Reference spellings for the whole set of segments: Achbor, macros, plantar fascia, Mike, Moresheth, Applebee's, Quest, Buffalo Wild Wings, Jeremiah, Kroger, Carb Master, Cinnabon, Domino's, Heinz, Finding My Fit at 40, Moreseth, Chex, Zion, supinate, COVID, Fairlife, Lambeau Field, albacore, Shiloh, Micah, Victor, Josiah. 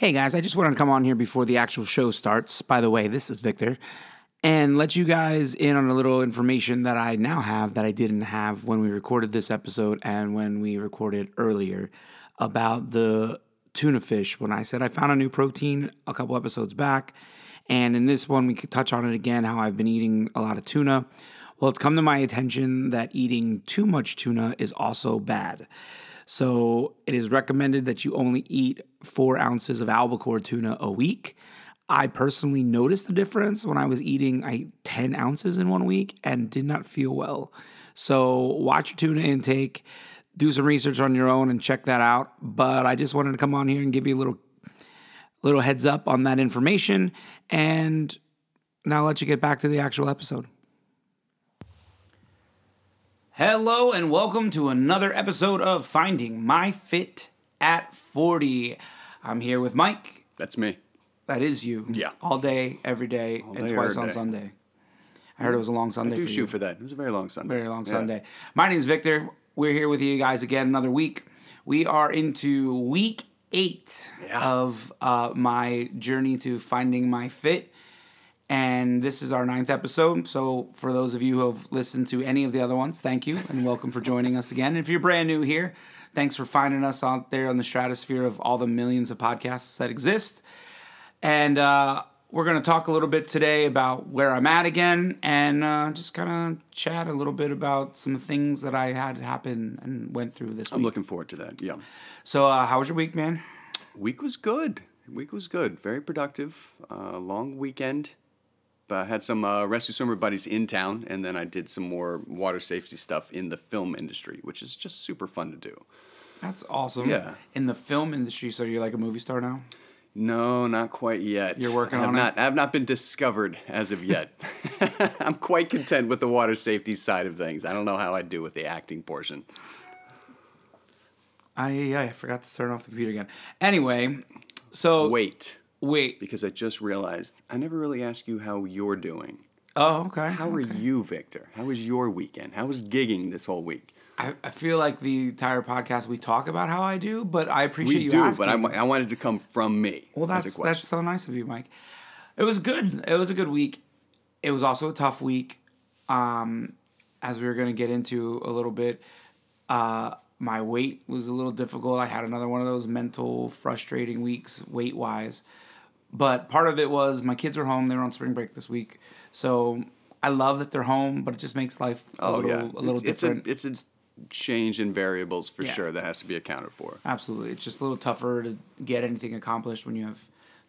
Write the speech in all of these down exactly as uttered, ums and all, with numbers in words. Hey guys, I just wanted to come on here before the actual show starts. By the way, this is Victor, and let you guys in on a little information that I now have that I didn't have when we recorded this episode and when we recorded earlier about the tuna fish. When I said I found a new protein a couple episodes back, and in this one we could touch on it again, how I've been eating a lot of tuna. Well, it's come to my attention that eating too much tuna is also bad. So it is recommended that you only eat four ounces of albacore tuna a week. I personally noticed the difference when I was eating I ate ten ounces in one week and did not feel well. So watch your tuna intake, do some research on your own and check that out. But I just wanted to come on here and give you a little, little heads up on that information. And now I'll let you get back to the actual episode. Hello and welcome to another episode of Finding My Fit at forty. I'm here with Mike. That's me. That is you. Yeah. All day, every day, all and day, twice on day. Sunday. I heard it was a long Sunday I do for shoot you. for that. It was a very long Sunday. Very long yeah. Sunday. My name is Victor. We're here with you guys again another week. We are into week eight yeah. of uh, my journey to Finding My Fit. And this is our ninth episode, so for those of you who have listened to any of the other ones, thank you, and welcome for joining us again. And if you're brand new here, thanks for finding us out there on the stratosphere of all the millions of podcasts that exist. And uh, we're going to talk a little bit today about where I'm at again, and uh, just kind of chat a little bit about some things that I had happen and went through this week. I'm looking forward to that, yeah. So uh, how was your week, man? Week was good. Week was good. Very productive. Uh, long weekend. I uh, had some uh, rescue swimmer buddies in town, and then I did some more water safety stuff in the film industry, which is just super fun to do. That's awesome. Yeah. In the film industry, so you're like a movie star now? No, not quite yet. You're working on not, it? I have not been discovered as of yet. I'm quite content with the water safety side of things. I don't know how I do with the acting portion. I, I forgot to turn off the computer again. Anyway, so... Wait. Wait. Because I just realized I never really asked you how you're doing. Oh, okay. How okay. are you, Victor? How was your weekend? How was gigging this whole week? I, I feel like the entire podcast we talk about how I do, but I appreciate we you do, asking. We do, but I, I wanted to come from me. Well, that's that's so nice of you, Mike. It was good. It was a good week. It was also a tough week, um, as we were going to get into a little bit. Uh, my weight was a little difficult. I had another one of those mental, frustrating weeks weight-wise. But part of it was my kids were home. They were on spring break this week. So I love that they're home, but it just makes life a oh, little, yeah. a little it's, different. It's a, it's a change in variables for yeah. sure that has to be accounted for. Absolutely. It's just a little tougher to get anything accomplished when you have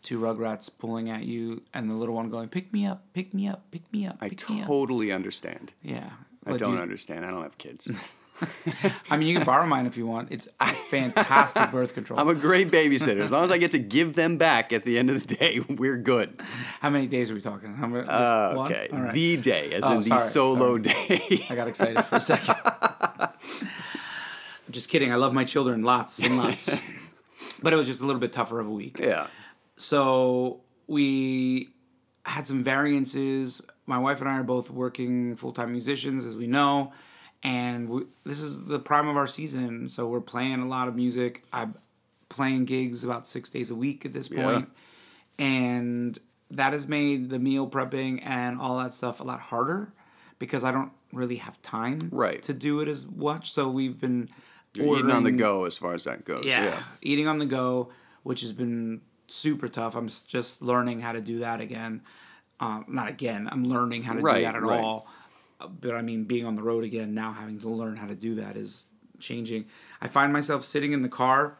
two rugrats pulling at you and the little one going, pick me up, pick me up, pick me up, pick I me totally up. understand. Yeah. I like, don't you... understand. I don't have kids. I mean, you can borrow mine if you want. It's a fantastic birth control. I'm a great babysitter. As long as I get to give them back at the end of the day, we're good. How many days are we talking? How many, uh, okay. All right. The day, as oh, in sorry, the solo sorry. day. I got excited for a second. I'm just kidding. I love my children lots and lots. But it was just a little bit tougher of a week. Yeah. So we had some variances. My wife and I are both working full-time musicians, as we know. And we, this is the prime of our season, so we're playing a lot of music. I'm playing gigs about six days a week at this point. Yeah. And that has made the meal prepping and all that stuff a lot harder because I don't really have time right. to do it as much. So we've been You're ordering, eating on the go as far as that goes. Yeah, yeah, eating on the go, which has been super tough. I'm just learning how to do that again. Um, not again. I'm learning how to right, do that at right. all. But I mean, being on the road again, now having to learn how to do that is changing. I find myself sitting in the car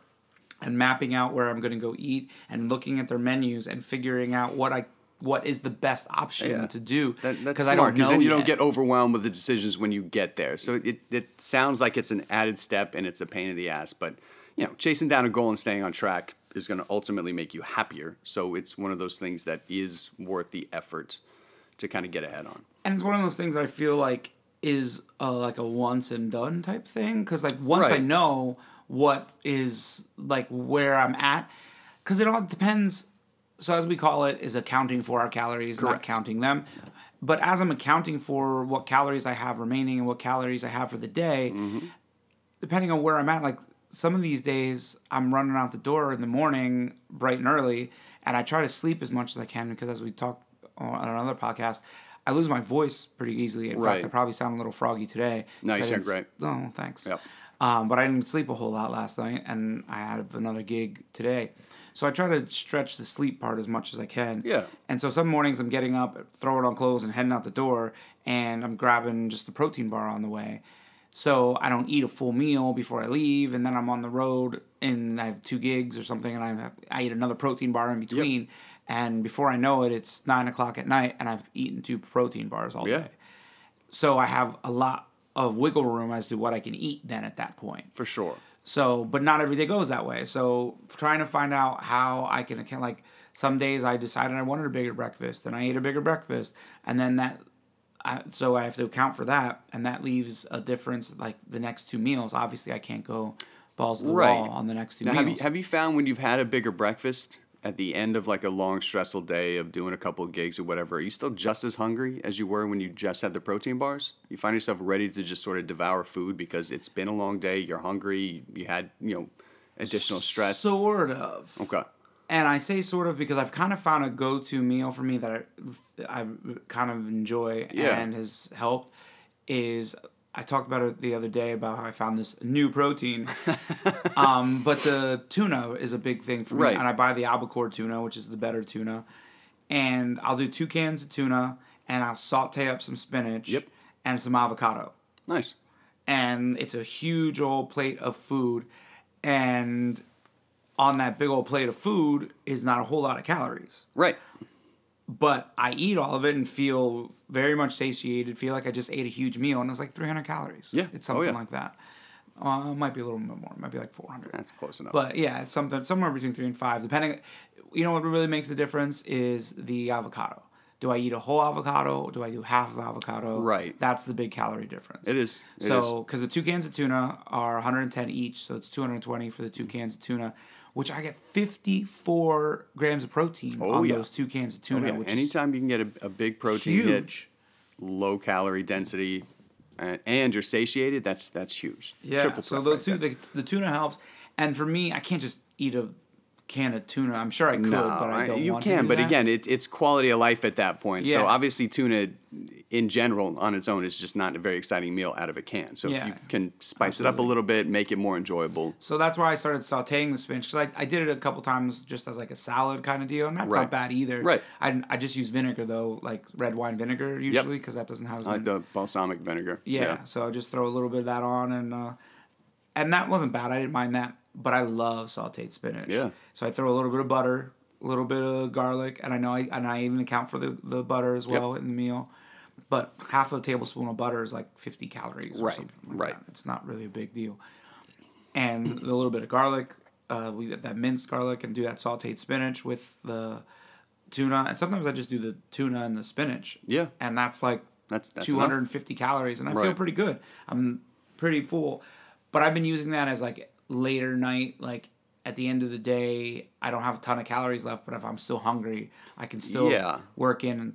and mapping out where I'm going to go eat and looking at their menus and figuring out what I what is the best option yeah. to do. That, that's smart, because then you yet. don't get overwhelmed with the decisions when you get there. So it, it sounds like it's an added step and it's a pain in the ass. But, you know, chasing down a goal and staying on track is going to ultimately make you happier. So it's one of those things that is worth the effort to kind of get ahead on. And it's one of those things that I feel like is a, like a once and done type thing. Because like once right. I know what is like where I'm at, because it all depends. So as we call it is accounting for our calories, Correct. not counting them. But as I'm accounting for what calories I have remaining and what calories I have for the day, mm-hmm. depending on where I'm at, like some of these days I'm running out the door in the morning bright and early, and I try to sleep as much as I can because, as we talked on another podcast, I lose my voice pretty easily. In right. fact, I probably sound a little froggy today. No, you sound great. Oh, thanks. Yep. Um, but I didn't sleep a whole lot last night, and I had another gig today. So I try to stretch the sleep part as much as I can. Yeah. And so some mornings I'm getting up, throwing on clothes, and heading out the door, and I'm grabbing just a protein bar on the way. So I don't eat a full meal before I leave, and then I'm on the road, and I have two gigs or something, and I have, I eat another protein bar in between. Yep. And before I know it, it's nine o'clock at night, and I've eaten two protein bars all yeah. day. So I have a lot of wiggle room as to what I can eat then at that point. For sure. So, but not every day goes that way. So trying to find out how I can, like, some days I decided I wanted a bigger breakfast, and I ate a bigger breakfast, and then that... I, so I have to account for that, and that leaves a difference, like, the next two meals. Obviously, I can't go balls to the right. wall on the next two now, meals. Have you, have you found when you've had a bigger breakfast at the end of, like, a long, stressful day of doing a couple of gigs or whatever, are you still just as hungry as you were when you just had the protein bars? You find yourself ready to just sort of devour food because it's been a long day, you're hungry, you had, you know, additional stress? Sort of. Okay. And I say sort of because I've kind of found a go-to meal for me that I, I kind of enjoy yeah. and has helped is, I talked about it the other day about how I found this new protein, um, but the tuna is a big thing for me. Right. And I buy the albacore tuna, which is the better tuna. And I'll do two cans of tuna, and I'll saute up some spinach yep. and some avocado. Nice. And it's a huge old plate of food, and... on that big old plate of food is not a whole lot of calories. Right. But I eat all of it and feel very much satiated, feel like I just ate a huge meal, and it's like three hundred calories. Yeah. It's something oh, yeah. like that. Uh, it might be a little bit more. It might be like four hundred. That's close enough. But, yeah, it's something somewhere between three and five. Depending, you know what really makes the difference is the avocado. Do I eat a whole avocado? Or do I do half of avocado? Right. That's the big calorie difference. It is. It so, because the two cans of tuna are one hundred ten each, so it's two hundred twenty for the two cans of tuna. Which I get fifty-four grams of protein oh, on yeah. those two cans of tuna. Oh, yeah. which Anytime you can get a, a big protein huge. Hit, low calorie density, and, and you're satiated, that's that's huge. Yeah, Triple so those right two, the, the tuna helps. And for me, I can't just eat a can of tuna. I'm sure I could, no, but I don't you want can, to You can, but that. Again, it, it's quality of life at that point. Yeah. So obviously tuna, in general, on its own, is just not a very exciting meal out of a can. So yeah, if you can spice absolutely. It up a little bit, make it more enjoyable. So that's why I started sauteing the spinach, because I, I did it a couple times just as like a salad kind of deal, and that's right. not bad either. Right. I, I just use vinegar, though, like red wine vinegar usually, because yep. that doesn't have... I like the balsamic vinegar. Yeah, yeah, so I just throw a little bit of that on, and uh, and that wasn't bad. I didn't mind that. But I love sauteed spinach. Yeah. So I throw a little bit of butter, a little bit of garlic, and I know I and I even account for the, the butter as well yep. in the meal. But half a tablespoon of butter is like fifty calories or right. something like right. that. It's not really a big deal. And a little bit of garlic, uh, we get that minced garlic, and do that sauteed spinach with the tuna. And sometimes I just do the tuna and the spinach. Yeah. And that's like that's, that's two hundred fifty enough. Calories, and I right. feel pretty good. I'm pretty full. But I've been using that as like... later night, like at the end of the day, I don't have a ton of calories left, but if I'm still hungry, I can still yeah. work in.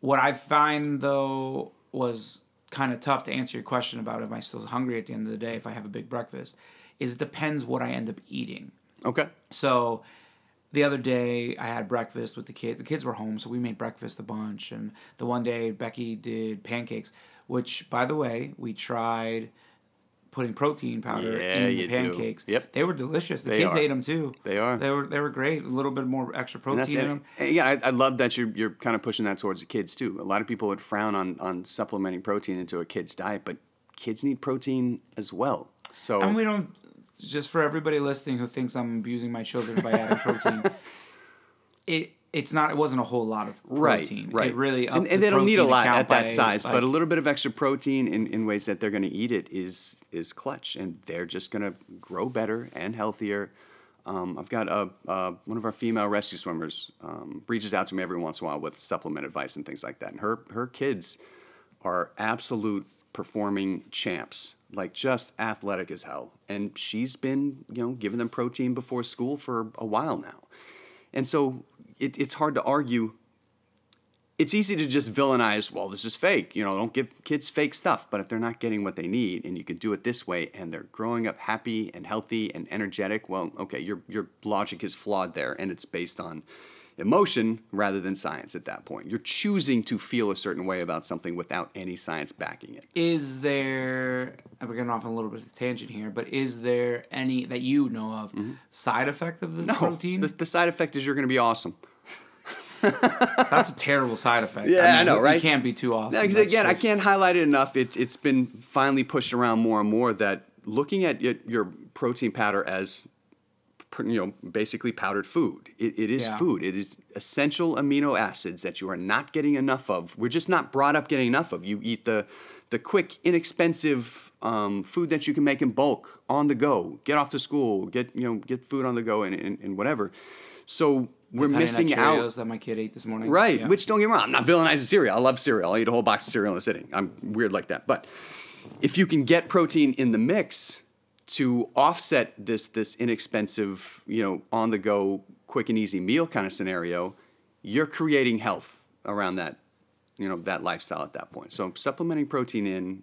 What I find, though, was kind of tough to answer your question about am I still hungry at the end of the day if I have a big breakfast, is it depends what I end up eating. Okay. So the other day I had breakfast with the kids. The kids were home, so we made breakfast a bunch. And the one day Becky did pancakes, which, by the way, we tried... putting protein powder yeah, in the pancakes. Do. Yep, they were delicious. The they kids are. Ate them too. They are. They were. They were great. A little bit more extra protein in them. Yeah, I, I love that you're you're kind of pushing that towards the kids too. A lot of people would frown on on supplementing protein into a kid's diet, but kids need protein as well. So and we don't. Just for everybody listening who thinks I'm abusing my children by adding protein, it. It's not. It wasn't a whole lot of protein. Right, right. It really upped and, and the they don't need a lot at that size, like, but a little bit of extra protein in, in ways that they're going to eat it is is clutch, and they're just going to grow better and healthier. Um, I've got a, a one of our female rescue swimmers um, reaches out to me every once in a while with supplement advice and things like that, and her her kids are absolute performing champs, like just athletic as hell, and she's been you know giving them protein before school for a while now, and so. It, it's hard to argue it's easy to just villainize, well, this is fake. You know, don't give kids fake stuff. But if they're not getting what they need and you can do it this way and they're growing up happy and healthy and energetic, well, okay, your your logic is flawed there, and it's based on emotion rather than science at that point. You're choosing to feel a certain way about something without any science backing it. Is there, we're getting off on a little bit of a tangent here, but is there any that you know of mm-hmm. side effect of this no, protein? The, the side effect is you're going to be awesome. That's a terrible side effect. Yeah, I, mean, I know, right? You can't be too awesome. Now, again, just... I can't highlight it enough. It's It's been finally pushed around more and more that looking at your protein powder as... you know, basically powdered food. It, it is yeah. food. It is essential amino acids that you are not getting enough of. We're just not brought up getting enough of. You eat the the quick, inexpensive um, food that you can make in bulk on the go. Get off to school. Get you know, get food on the go and, and, and whatever. So we're I'm missing that out. Cheerios that my kid ate this morning. Right. Yeah. Which don't get me wrong, I'm not villainizing cereal. I love cereal. I eat a whole box of cereal in a sitting. I'm weird like that. But if you can get protein in the mix to offset this this inexpensive, you know, on the go, quick and easy meal kind of scenario, you're creating health around that, you know, that lifestyle at that point. So supplementing protein in,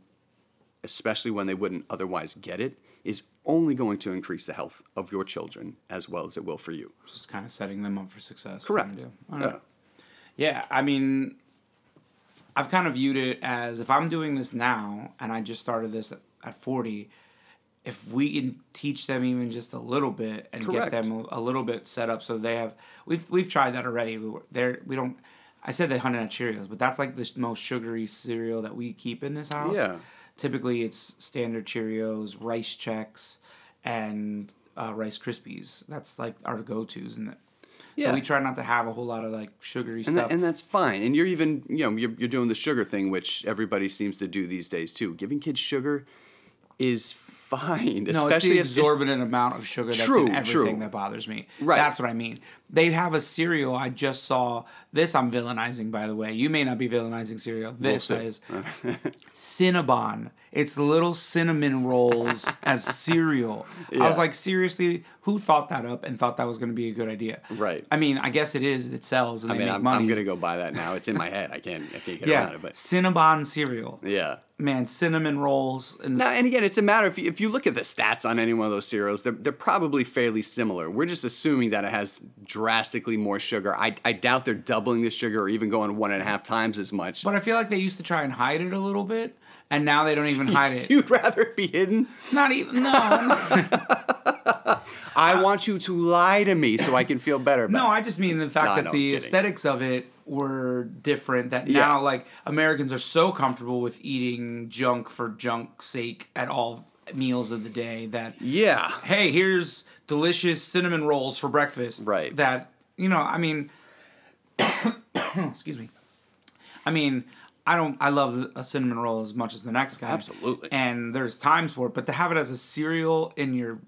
especially when they wouldn't otherwise get it, is only going to increase the health of your children as well as it will for you. Just kind of setting them up for success. Correct. All right. uh, yeah, I mean, I've kind of viewed it as if I'm doing this now and I just started this at forty. If we can teach them even just a little bit and Correct. Get them a little bit set up so they have, we've we've tried that already. We were, they're we don't. I said they hunted on Cheerios, but that's like the most sugary cereal that we keep in this house. Yeah. Typically, it's standard Cheerios, Rice Chex, and uh, Rice Krispies. That's like our go-tos, and yeah. So we try not to have a whole lot of like sugary and stuff. That, and that's fine. And you're even you know you're you're doing the sugar thing, which everybody seems to do these days too. Giving kids sugar is fine. No, especially it's the exorbitant it's, amount of sugar that's true, in everything true. That bothers me. Right. That's what I mean. They have a cereal. I just saw this. I'm villainizing, by the way. You may not be villainizing cereal. This we'll is Cinnabon. It's little cinnamon rolls as cereal. Yeah. I was like, seriously, who thought that up and thought that was going to be a good idea? Right. I mean, I guess it is. It sells and I they mean, make I'm, money. I'm going to go buy that now. It's in my head. I can't, I can't get yeah. around it. But Cinnabon cereal. Yeah. Man, cinnamon rolls. And now, and again, it's a matter, if you, if you look at the stats on any one of those cereals, they're, they're probably fairly similar. We're just assuming that it has drastically more sugar. I, I doubt they're doubling the sugar or even going one and a half times as much. But I feel like they used to try and hide it a little bit, and now they don't even hide it. You'd rather it be hidden? Not even, no. Not. I want you to lie to me so I can feel better about it. No, I just mean the fact no, that no, the kidding. Aesthetics of it were different, that yeah. now, like, Americans are so comfortable with eating junk for junk's sake at all meals of the day that, yeah, hey, here's delicious cinnamon rolls for breakfast. Right. That, you know, I mean, excuse me. I mean, I don't, I love a cinnamon roll as much as the next guy. Absolutely. And there's times for it, but to have it as a cereal in your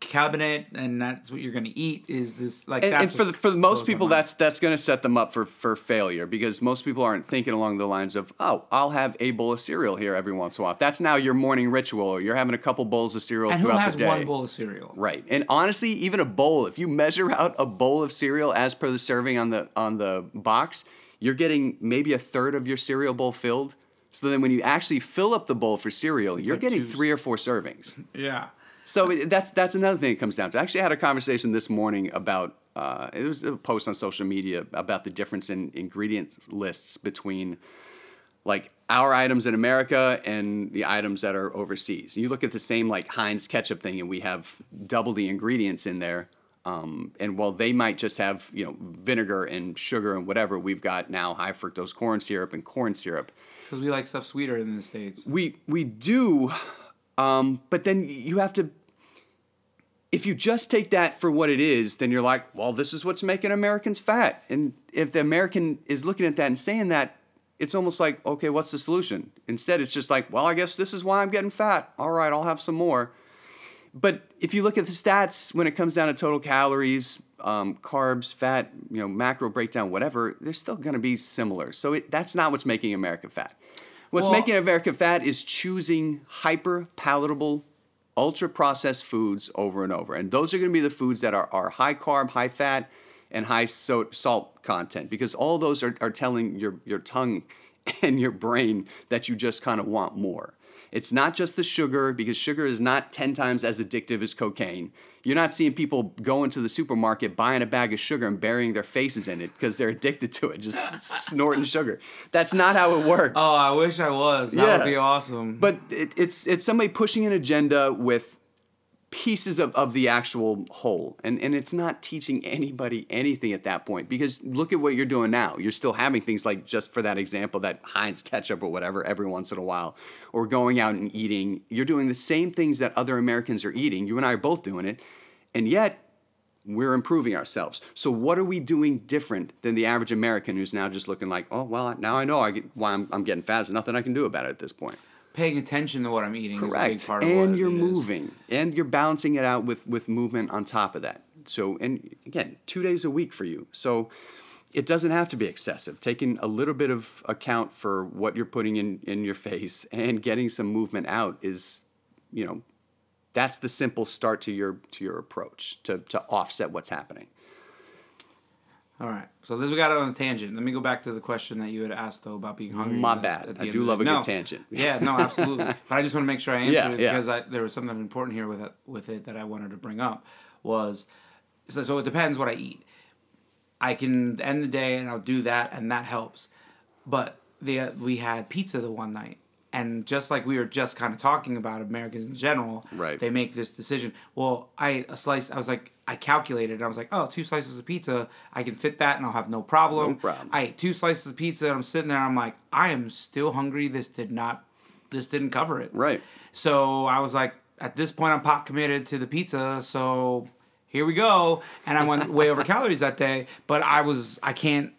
cabinet and that's what you're going to eat is this like and, and for the, for most people that's that's going to set them up for for failure, because most people aren't thinking along the lines of, oh, I'll have a bowl of cereal here every once in a while. That's now your morning ritual. You're having a couple bowls of cereal and throughout the day. Who has one bowl of cereal? Right. And honestly, even a bowl, if you measure out a bowl of cereal as per the serving on the on the box, you're getting maybe a third of your cereal bowl filled. So then when you actually fill up the bowl for cereal, it's you're like getting two, three or four servings. Yeah. So that's that's another thing it comes down to. I actually had a conversation this morning about, uh, it was a post on social media about the difference in ingredient lists between like our items in America and the items that are overseas. You look at the same like Heinz ketchup thing and we have double the ingredients in there. Um, and while they might just have, you know, vinegar and sugar and whatever, we've got now high fructose corn syrup and corn syrup. It's because we like stuff sweeter in the States. We, we do... Um, but then you have to, if you just take that for what it is, then you're like, well, this is what's making Americans fat. And if the American is looking at that and saying that, it's almost like, okay, what's the solution? Instead, it's just like, well, I guess this is why I'm getting fat. All right, I'll have some more. But if you look at the stats, when it comes down to total calories, um, carbs, fat, you know, macro breakdown, whatever, they're still going to be similar. So it, that's not what's making America fat. What's well, making America fat is choosing hyper-palatable, ultra-processed foods over and over. And those are going to be the foods that are, are high-carb, high-fat, and high so- salt content, because all those are, are telling your, your tongue and your brain that you just kind of want more. It's not just the sugar, because sugar is not ten times as addictive as cocaine. You're not seeing people going to the supermarket, buying a bag of sugar and burying their faces in it because they're addicted to it, just snorting sugar. That's not how it works. Oh, I wish I was. That yeah. would be awesome. But it, it's it's somebody pushing an agenda with pieces of, of the actual whole. And, and it's not teaching anybody anything at that point, because look at what you're doing now. You're still having things like, just for that example, that Heinz ketchup or whatever every once in a while, or going out and eating. You're doing the same things that other Americans are eating. You and I are both doing it. And yet we're improving ourselves. So what are we doing different than the average American who's now just looking like, oh, well, now I know I get why I'm, I'm getting fat. There's nothing I can do about it at this point. Paying attention to what I'm eating Correct. Is a big part of and what you're it moving. Is. And you're balancing it out with, with movement on top of that. So, and again, two days a week for you. So it doesn't have to be excessive. Taking a little bit of account for what you're putting in, in your face and getting some movement out is, you know, that's the simple start to your to your approach to, to offset what's happening. All right. So this we got it on a tangent. Let me go back to the question that you had asked, though, about being hungry. My bad. I do love a good tangent. Yeah, no, absolutely. But I just want to make sure I answer yeah, it yeah. because I, there was something important here with it, with it that I wanted to bring up was, so, so it depends what I eat. I can end the day and I'll do that, and that helps. But the, uh, we had pizza the one night. And just like we were just kind of talking about Americans in general, right. They make this decision. Well, I ate a slice. I was like, I calculated. And I was like, oh, two slices of pizza. I can fit that and I'll have no problem. No problem. I ate two slices of pizza and I'm sitting there. And I'm like, I am still hungry. This did not, this didn't cover it. Right. So I was like, at this point, I'm pot committed to the pizza. So here we go. And I went way over calories that day. But I was, I can't.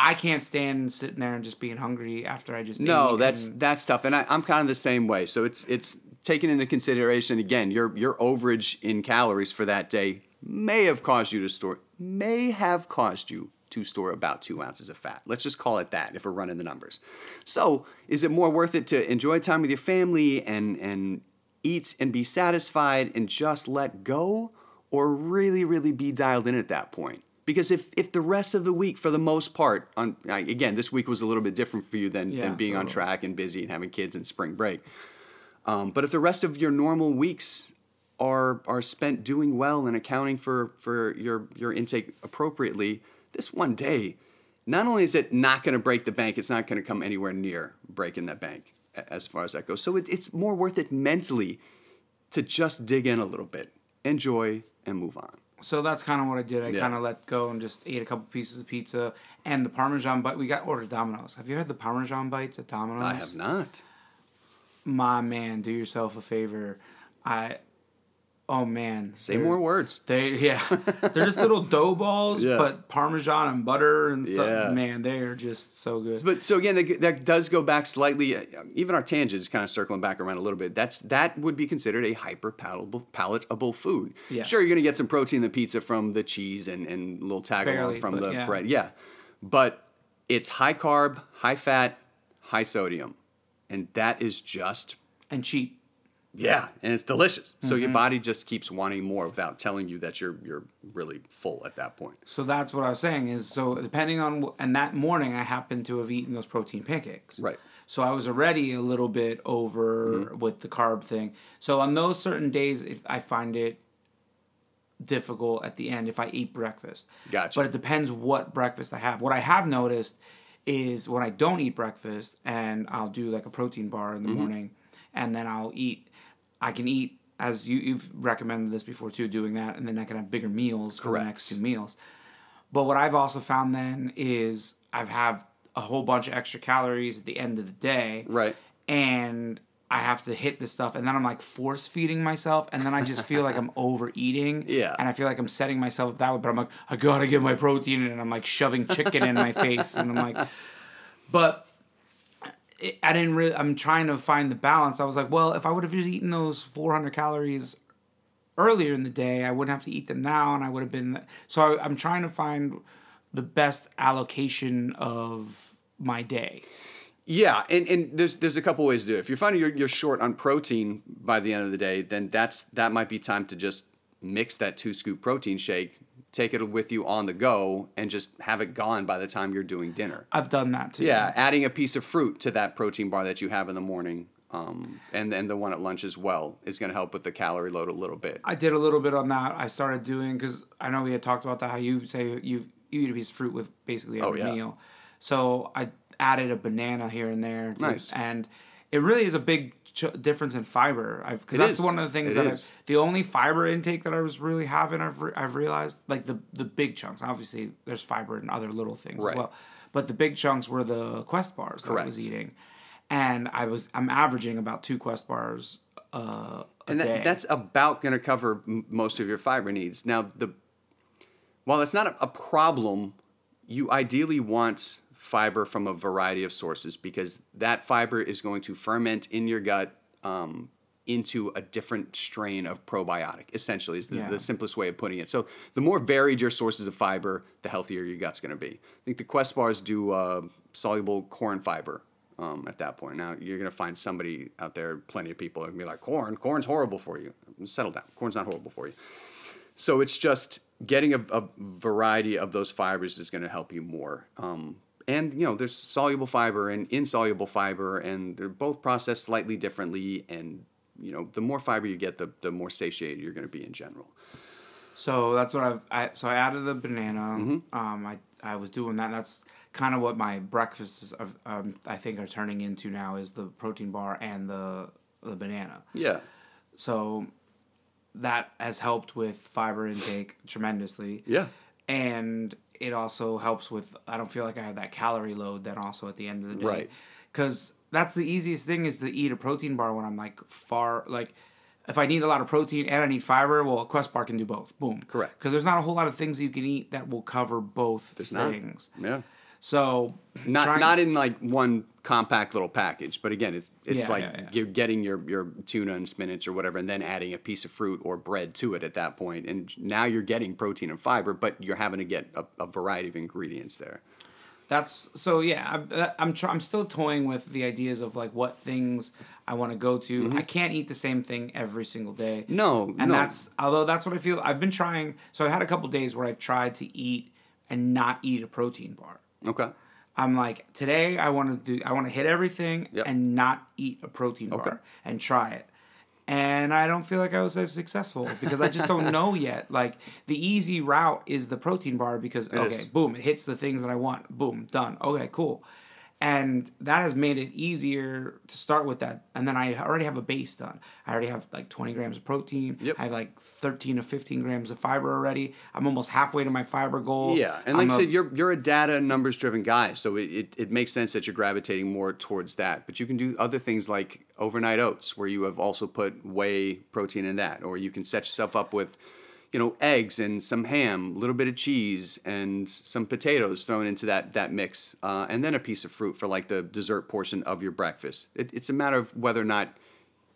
I can't stand sitting there and just being hungry after I just no, ate. No, that's that's tough, and I, I'm kind of the same way. So it's it's taken into consideration again. Your your overage in calories for that day may have caused you to store may have caused you to store about two ounces of fat. Let's just call it that if we're running the numbers. So is it more worth it to enjoy time with your family and and eat and be satisfied and just let go, or really really be dialed in at that point? Because if, if the rest of the week, for the most part, on again, this week was a little bit different for you than, yeah, than being totally. On track and busy and having kids and spring break. Um, but if the rest of your normal weeks are are spent doing well and accounting for, for your, your intake appropriately, this one day, not only is it not going to break the bank, it's not going to come anywhere near breaking that bank as far as that goes. So it, it's more worth it mentally to just dig in a little bit, enjoy, and move on. So that's kind of what I did. I yeah. kind of let go and just ate a couple pieces of pizza and the Parmesan bite. We got ordered Domino's. Have you had the Parmesan bites at Domino's? I have not. My man, do yourself a favor. I, oh man. Say more words. They yeah, they're just little dough balls, yeah. but Parmesan and butter and stuff. Yeah. Man, they are just so good. But so again, that, that does go back slightly. Even our tangent is kind of circling back around a little bit. That's that would be considered a hyper palatable, palatable food. Yeah. Sure, you're gonna get some protein in the pizza from the cheese and and a little tag along from the yeah. bread. Yeah, but it's high carb, high fat, high sodium, and that is just and cheap. Yeah, and it's delicious. So mm-hmm. your body just keeps wanting more without telling you that you're you're really full at that point. So that's what I was saying is, so depending on, and that morning I happened to have eaten those protein pancakes. Right. So I was already a little bit over mm-hmm. with the carb thing. So on those certain days, if I find it difficult at the end if I eat breakfast. Gotcha. But it depends what breakfast I have. What I have noticed is when I don't eat breakfast and I'll do like a protein bar in the mm-hmm. morning and then I'll eat. I can eat, as you, you've recommended this before too, doing that, and then I can have bigger meals for Correct. The next two meals. But what I've also found then is I've have a whole bunch of extra calories at the end of the day. Right. And I have to hit this stuff, and then I'm like force feeding myself, and then I just feel like I'm overeating. Yeah. And I feel like I'm setting myself up that way, but I'm like, I gotta get my protein, and I'm like shoving chicken in my face, and I'm like, but... I didn't really, I'm trying to find the balance. I was like, well, if I would have just eaten those four hundred calories earlier in the day, I wouldn't have to eat them now. And I would have been, so I, I'm trying to find the best allocation of my day. Yeah. And, and there's, there's a couple ways to do it. If you're finding you're, you're short on protein by the end of the day, then that's, that might be time to just mix that two scoop protein shake take it with you on the go and just have it gone by the time you're doing dinner. I've done that too. Yeah, adding a piece of fruit to that protein bar that you have in the morning um, and, and the one at lunch as well is going to help with the calorie load a little bit. I did a little bit on that. I started doing, because I know we had talked about that, how you say you you eat a piece of fruit with basically every oh, yeah. meal. So I added a banana here and there. To, nice. And it really is a big ch- difference in fiber. I've, cause that's is. one of the things it that is. I, the only fiber intake that I was really having, I've re- I've realized, like the, the big chunks, obviously there's fiber in other little things right. as well, but the big chunks were the Quest bars Correct. that I was eating. And I was, I'm averaging about two Quest bars uh, a and that, day. That's about going to cover m- most of your fiber needs. Now, the while it's not a, a problem, you ideally want fiber from a variety of sources because that fiber is going to ferment in your gut um, into a different strain of probiotic, essentially, is the, yeah. the simplest way of putting it. So the more varied your sources of fiber, the healthier your gut's going to be. I think the Quest bars do uh, soluble corn fiber um, at that point. Now, you're going to find somebody out there, plenty of people, who can be like, corn, corn's horrible for you. Settle down. Corn's not horrible for you. So it's just getting a, a variety of those fibers is going to help you more. Um, And, you know, there's soluble fiber and insoluble fiber, and they're both processed slightly differently. And, you know, the more fiber you get, the the more satiated you're going to be in general. So that's what I've... I, so I added the banana. Mm-hmm. Um, I, I was doing that. That's kind of what my breakfasts, of, um, I think, are turning into now is the protein bar and the the banana. Yeah. So that has helped with fiber intake tremendously. Yeah. And... it also helps with, I don't feel like I have that calorie load then also at the end of the day. Right. Because that's the easiest thing is to eat a protein bar when I'm like far, like if I need a lot of protein and I need fiber, well, a Quest bar can do both. Boom. Correct. Because there's not a whole lot of things that you can eat that will cover both there's things. Not. Yeah. So. Not trying, not in like one compact little package, but again, it's it's yeah, like yeah, yeah. you're getting your, your tuna and spinach or whatever and then adding a piece of fruit or bread to it at that point. And now you're getting protein and fiber, but you're having to get a, a variety of ingredients there. That's so, yeah, I'm I'm, tr- I'm still toying with the ideas of like what things I want to go to. Mm-hmm. I can't eat the same thing every single day. No, and no. that's, although that's what I feel, I've been trying. So I've had a couple days where I've tried to eat and not eat a protein bar. Okay. I'm like, today I want to do, I want to hit everything yep. and not eat a protein okay. bar and try it. And I don't feel like I was as successful because I just don't know yet. Like the easy route is the protein bar because, it okay, is. boom, it hits the things that I want. Boom, done. Okay, cool. And that has made it easier to start with that. And then I already have a base done. I already have like twenty grams of protein. Yep. I have like thirteen to fifteen grams of fiber already. I'm almost halfway to my fiber goal. Yeah. And like I said, you're you're a data and numbers driven guy. So it, it, it makes sense that you're gravitating more towards that. But you can do other things like overnight oats where you have also put whey protein in that. Or you can set yourself up with, you know, eggs and some ham, a little bit of cheese and some potatoes thrown into that that mix, uh, and then a piece of fruit for like the dessert portion of your breakfast. It, it's a matter of whether or not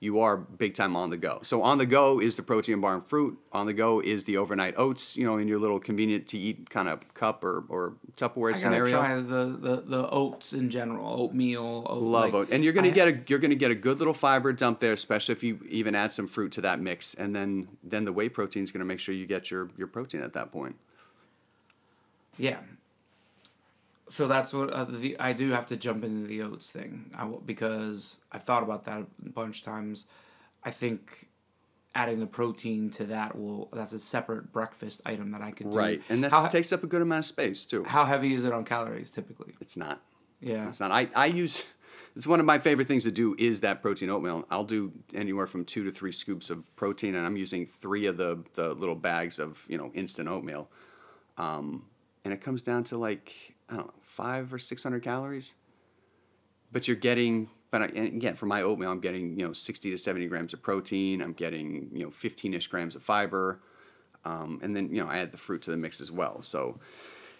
you are big time on the go. So on the go is the protein bar and fruit. On the go is the overnight oats, you know, in your little convenient to eat kind of cup or, or Tupperware I scenario. I gotta try the, the, the oats in general, oatmeal. Oat, Love like, oat, and you're gonna I, get a you're gonna get a good little fiber dump there, especially if you even add some fruit to that mix, and then then the whey protein is gonna make sure you get your your protein at that point. Yeah. So that's what uh, the, I do have to jump into the oats thing I will, because I've thought about that a bunch of times. I think adding the protein to that will that's a separate breakfast item that I could do. Right, and that takes up a good amount of space too. How heavy is it on calories typically? It's not. Yeah, it's not. I I use it's one of my favorite things to do is that protein oatmeal. I'll do anywhere from two to three scoops of protein, and I'm using three of the the little bags of you know instant oatmeal, um, and it comes down to like. I don't know, five or six hundred calories, but you're getting. But I, and again, for my oatmeal, I'm getting you know sixty to seventy grams of protein. I'm getting you know fifteen-ish grams of fiber, um, and then you know I add the fruit to the mix as well. So,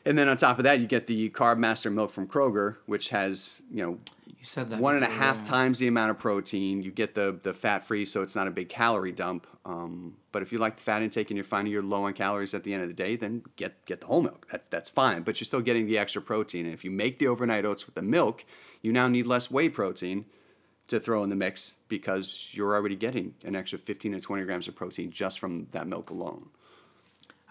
and then on top of that, you get the Carb Master milk from Kroger, which has you know you said that one and a half times the amount of protein. You get the the fat free, so it's not a big calorie dump. Um, but if you like the fat intake and you're finding you're low on calories at the end of the day, then get get the whole milk. That, that's fine. But you're still getting the extra protein. And if you make the overnight oats with the milk, you now need less whey protein to throw in the mix because you're already getting an extra fifteen to twenty grams of protein just from that milk alone.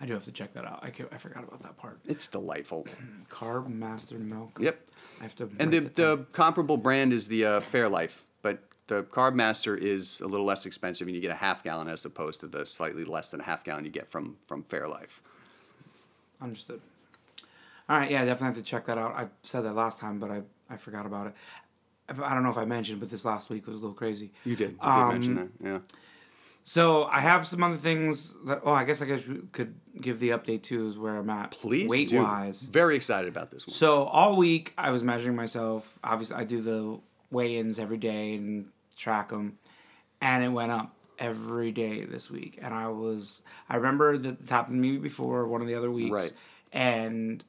I do have to check that out. I could, I forgot about that part. It's delightful. Carb Master milk. Yep. I have to. And the the down. comparable brand is the uh, Fairlife, but the Carb Master is a little less expensive, and you get a half gallon as opposed to the slightly less than a half gallon you get from from Fairlife. Understood. All right. Yeah, I definitely have to check that out. I said that last time, but I I forgot about it. I don't know if I mentioned, but this last week was a little crazy. You did. You did um, mention that. Yeah. So I have some other things that, oh, I guess I guess we could give the update too, is where I'm at. Please weight do. Wise. Very excited about this one. So all week I was measuring myself. Obviously I do the weigh-ins every day and track them, and it went up every day this week. And I was, I remember that it happened to me before one of the other weeks. Right. And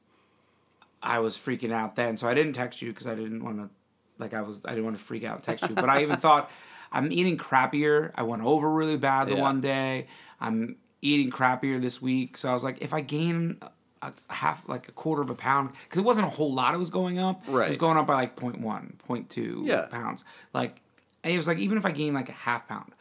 I was freaking out then. So I didn't text you because I didn't want to, like I was, I didn't want to freak out and text you. But I even thought, I'm eating crappier. I went over really bad the yeah. one day. I'm eating crappier this week. So I was like, if I gain a, a half, like a quarter of a pound, because it wasn't a whole lot it was going up. Right. It was going up by like zero point one, zero point two yeah. pounds. Like, and it was like, even if I gain like a half pound,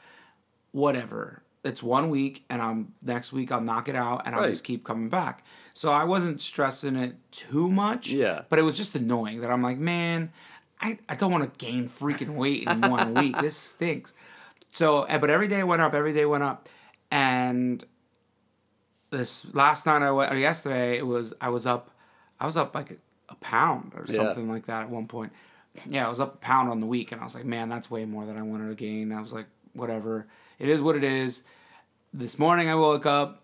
whatever. It's one week, and I'm next week I'll knock it out, and I'll right. just keep coming back. So I wasn't stressing it too much. Yeah. But it was just annoying that I'm like, man... I, I don't want to gain freaking weight in one week. This stinks. So, but every day went up, every day went up. And this last night I went, or yesterday, it was, I was up, I was up like a, a pound or something yeah. like that at one point. Yeah, I was up a pound on the week. And I was like, man, that's way more than I wanted to gain. I was like, whatever. It is what it is. This morning I woke up,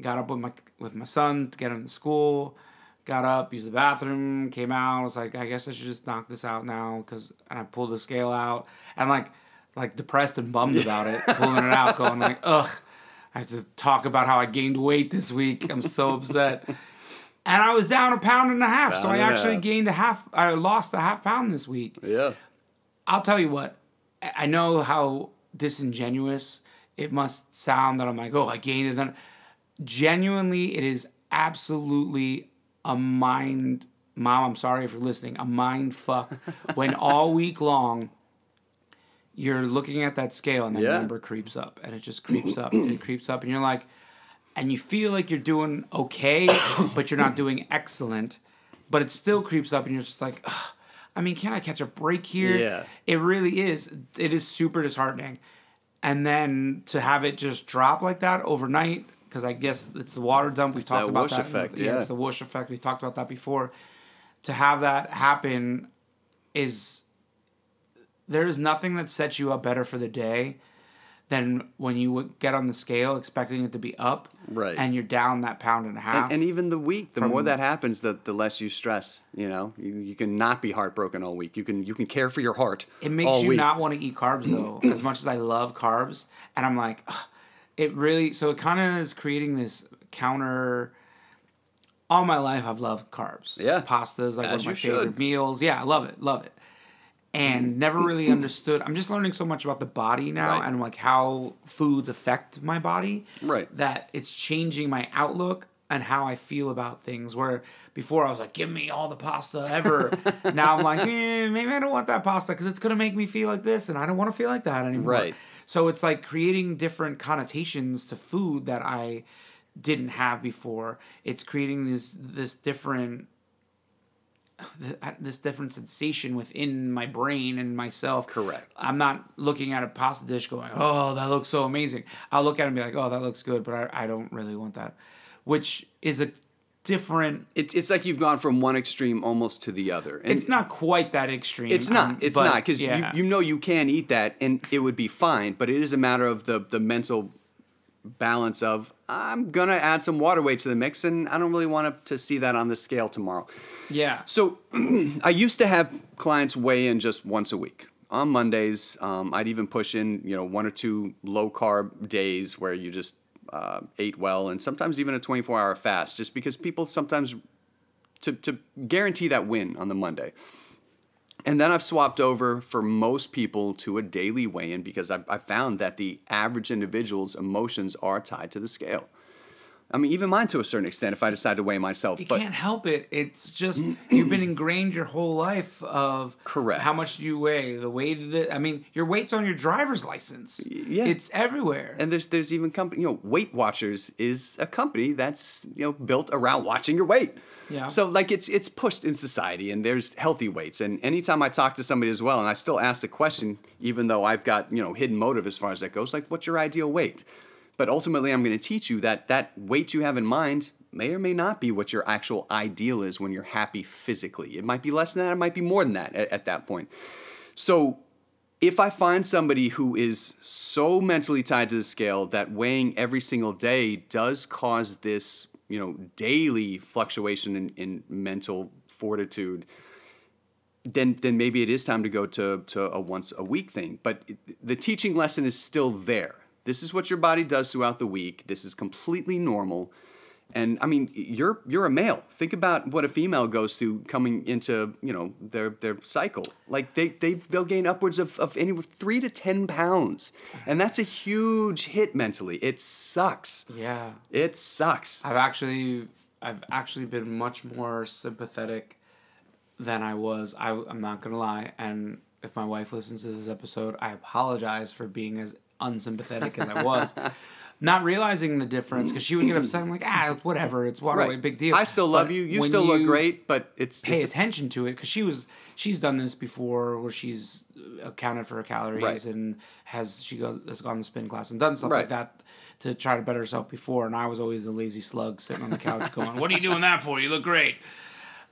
got up with my, with my son to get him to school. Got up, used the bathroom, came out. I was like, I guess I should just knock this out now. Cause, and I pulled the scale out. And like, like depressed and bummed yeah. about it. Pulling it out, going like, ugh. I have to talk about how I gained weight this week. I'm so upset. And I was down a pound and a half. Pound so I actually half. gained a half. I lost a half pound this week. Yeah. I'll tell you what. I know how disingenuous it must sound that I'm like, oh, I gained it. Then. Genuinely, it is absolutely a mind, mom, I'm sorry if you're listening, a mind fuck when all week long you're looking at that scale and that yeah. number creeps up and it just creeps up and it creeps up and you're like, and you feel like you're doing okay, but you're not doing excellent, but it still creeps up and you're just like, ugh, I mean, can I catch a break here? Yeah. It really is. It is super disheartening. And then to have it just drop like that overnight, because I guess it's the water dump. We've it's talked that about whoosh that. Effect, yeah, yeah, it's the whoosh effect. We've talked about that before. To have that happen is... There is nothing that sets you up better for the day than when you get on the scale expecting it to be up. Right. And you're down that pound and a half. And, and even the week, the from, more that happens, the, the less you stress. You know, you, you can not be heartbroken all week. You can you can care for your heart. It makes all you week. Not want to eat carbs, though, as much as I love carbs. And I'm like... Ugh. It really, so it kind of is creating this counter. All my life, I've loved carbs. Yeah. Pasta's like one of my favorite meals. Yeah, I love it, love it. And never really understood. I'm just learning so much about the body now right. and like how foods affect my body. Right. That it's changing my outlook and how I feel about things. Where before I was like, give me all the pasta ever. Now I'm like, eh, maybe I don't want that pasta because it's going to make me feel like this and I don't want to feel like that anymore. Right. So it's like creating different connotations to food that I didn't have before. It's creating this this different this different sensation within my brain and myself. Correct. I'm not looking at a pasta dish going, oh, that looks so amazing. I'll look at it and be like, oh, that looks good, but I, I don't really want that. Which is a different... It's it's like you've gone from one extreme almost to the other. And it's not quite that extreme. It's not. Um, it's but, not. Because yeah. you, you know you can eat that and it would be fine. But it is a matter of the, the mental balance of, I'm going to add some water weight to the mix and I don't really want to see that on the scale tomorrow. Yeah. So I used to have clients weigh in just once a week. On Mondays, um, I'd even push in, you know, one or two low-carb days where you just... Uh, ate well, and sometimes even a twenty-four hour fast, just because people sometimes to to guarantee that win on the Monday. And then I've swapped over for most people to a daily weigh-in because I've, I've found that the average individual's emotions are tied to the scale. I mean, even mine to a certain extent, if I decide to weigh myself. You but can't help it. It's just, you've been ingrained your whole life of Correct. How much do you weigh, the weight of the, I mean, your weight's on your driver's license. Yeah. It's everywhere. And there's there's even company, you know, Weight Watchers is a company that's, you know, built around watching your weight. Yeah. So, like, it's it's pushed in society, and there's healthy weights. And anytime I talk to somebody as well, and I still ask the question, even though I've got, you know, hidden motive as far as that goes, like, what's your ideal weight? But ultimately, I'm going to teach you that that weight you have in mind may or may not be what your actual ideal is when you're happy physically. It might be less than that. It might be more than that at, at that point. So if I find somebody who is so mentally tied to the scale that weighing every single day does cause this, you know, daily fluctuation in, in mental fortitude, then then maybe it is time to go to, to a once a week thing. But it, the teaching lesson is still there. This is what your body does throughout the week. This is completely normal. And I mean, you're you're a male. Think about what a female goes through coming into, you know, their their cycle. Like they they've, they'll gain upwards of, of anywhere three to ten pounds, and that's a huge hit mentally. It sucks. Yeah, it sucks. I've actually I've actually been much more sympathetic than I was. I, I'm not gonna lie. And if my wife listens to this episode, I apologize for being as unsympathetic as I was, not realizing the difference, because she would get upset. I'm like, ah, whatever, it's water weight, right. Big deal. I still love but you. You still you look great, but it's pay it's attention a- to it, because she was she's done this before, where she's accounted for her calories, right. and has she goes has gone to spin class and done stuff right. like that to try to better herself before. And I was always the lazy slug sitting on the couch going, "What are you doing that for? You look great."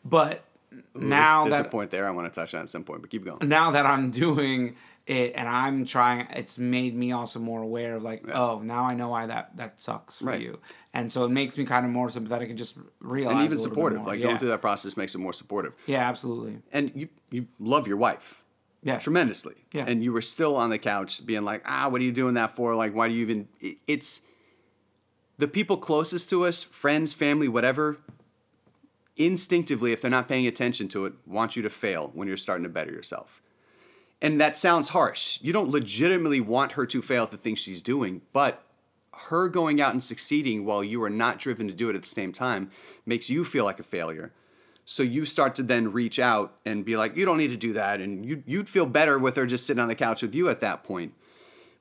But Ooh, now there's, there's that, a point there I want to touch on at some point, but keep going. Now that I'm doing it, and I'm trying, it's made me also more aware of like, yeah. oh, now I know why that, that sucks for right. you. And so it makes me kind of more sympathetic and just realize and even a supportive, like yeah. going through that process makes it more supportive. Yeah, absolutely. And you, you love your wife. Yeah. Tremendously. Yeah. And you were still on the couch being like, ah, what are you doing that for? Like, why do you even, it's the people closest to us, friends, family, whatever, instinctively, if they're not paying attention to it, want you to fail when you're starting to better yourself. And that sounds harsh. You don't legitimately want her to fail at the things she's doing, but her going out and succeeding while you are not driven to do it at the same time makes you feel like a failure. So you start to then reach out and be like, you don't need to do that. And you, you'd feel better with her just sitting on the couch with you at that point.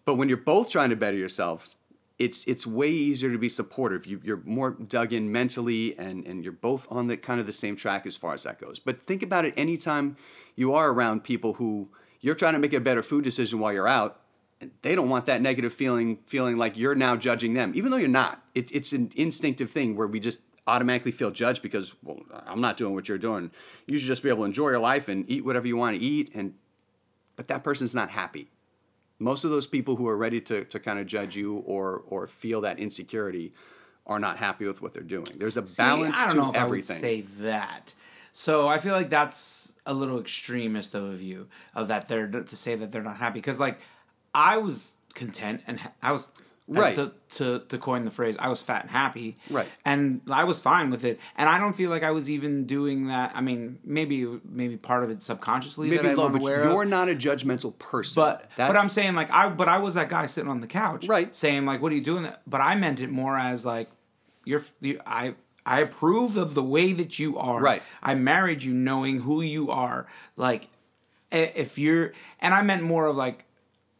But when you're both trying to better yourselves, it's it's way easier to be supportive. You, you're more dug in mentally, and, and you're both on the kind of the same track as far as that goes. But think about it anytime you are around people who... You're trying to make a better food decision while you're out, and they don't want that negative feeling, feeling like you're now judging them, even though you're not. It, it's an instinctive thing where we just automatically feel judged because, well, I'm not doing what you're doing. You should just be able to enjoy your life and eat whatever you want to eat, and but that person's not happy. Most of those people who are ready to, to kind of judge you or or feel that insecurity are not happy with what they're doing. There's a See, balance I don't to know if everything. I would say that. So I feel like that's a little extremist of a view of that they're to say that they're not happy. Because like I was content and ha- I was right to, to to coin the phrase, I was fat and happy. Right. And I was fine with it. And I don't feel like I was even doing that. I mean, maybe maybe part of it subconsciously maybe that I'm low, aware but you're of. Not a judgmental person. But that's... but I'm saying like I but I was that guy sitting on the couch right. saying like, what are you doing? That? But I meant it more as like you're you, I. I approve of the way that you are. Right. I married you knowing who you are. Like, if you're... And I meant more of, like,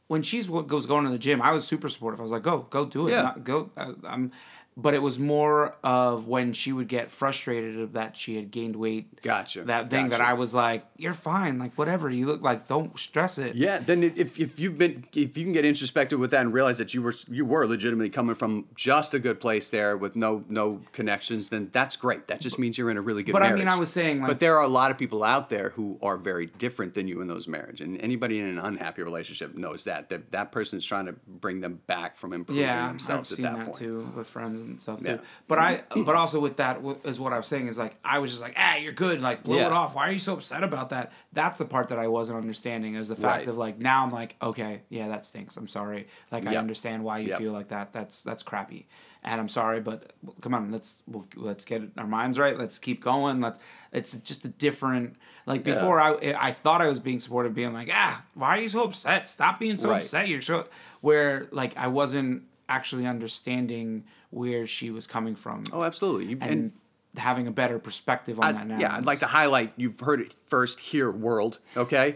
when she was going to the gym, I was super supportive. I was like, go, go do it. Yeah. Not, go. I'm, but it was more of when she would get frustrated that she had gained weight. Gotcha. That thing gotcha. That I was like, you're fine. Like, whatever. You look like, don't stress it. Yeah. Then if if you've been, if you can get introspective with that and realize that you were you were legitimately coming from just a good place there with no no connections, then that's great. That just means you're in a really good but, marriage. But I mean, I was saying like. But there are a lot of people out there who are very different than you in those marriages. And anybody in an unhappy relationship knows that. That, that person's trying to bring them back from improving yeah, themselves I've at seen that, that point. Too with friends. And stuff yeah. too. But I but also with that is what I was saying is like I was just like ah you're good like blow yeah. it off, why are you so upset about that? That's the part that I wasn't understanding is the fact right. of like now I'm like okay yeah that stinks, I'm sorry like yep. I understand why you yep. feel like that, that's that's crappy and I'm sorry but come on let's we'll, let's get our minds right, let's keep going, let's it's just a different like before yeah. I I thought I was being supportive being like ah why are you so upset, stop being so right. upset, you're so where like I wasn't actually understanding where she was coming from. Oh, absolutely. You, and, and having a better perspective on I, that now. Yeah, I'd like to highlight, you've heard it first here, world, okay?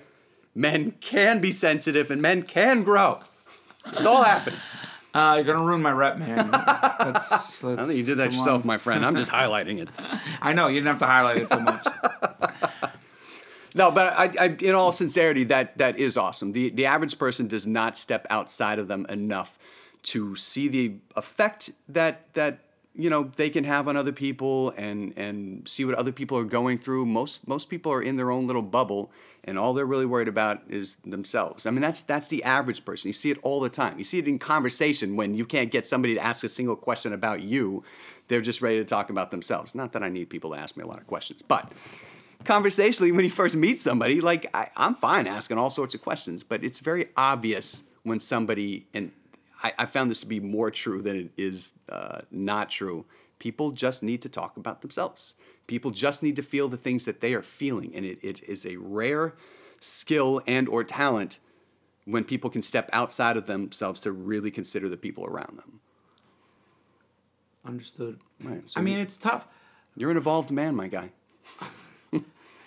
Men can be sensitive and men can grow. It's all happening. Uh, you're going to ruin my rep, man. That's, that's, I don't think you did that yourself, on. my friend. I'm just highlighting it. I know. You didn't have to highlight it so much. No, but I, I, in all sincerity, that that is awesome. The the average person does not step outside of them enough to see the effect that that you know they can have on other people, and and see what other people are going through. Most most people are in their own little bubble, and all they're really worried about is themselves. I mean, that's that's the average person. You see it all the time. You see it in conversation when you can't get somebody to ask a single question about you. They're just ready to talk about themselves. Not that I need people to ask me a lot of questions, but conversationally, when you first meet somebody, like I, I'm fine asking all sorts of questions, but it's very obvious when somebody, and I, I found this to be more true than it is uh, not true, people just need to talk about themselves. People just need to feel the things that they are feeling, and it, it is a rare skill and or talent when people can step outside of themselves to really consider the people around them. Understood. Right, so I mean, you, it's tough. You're an evolved man, my guy.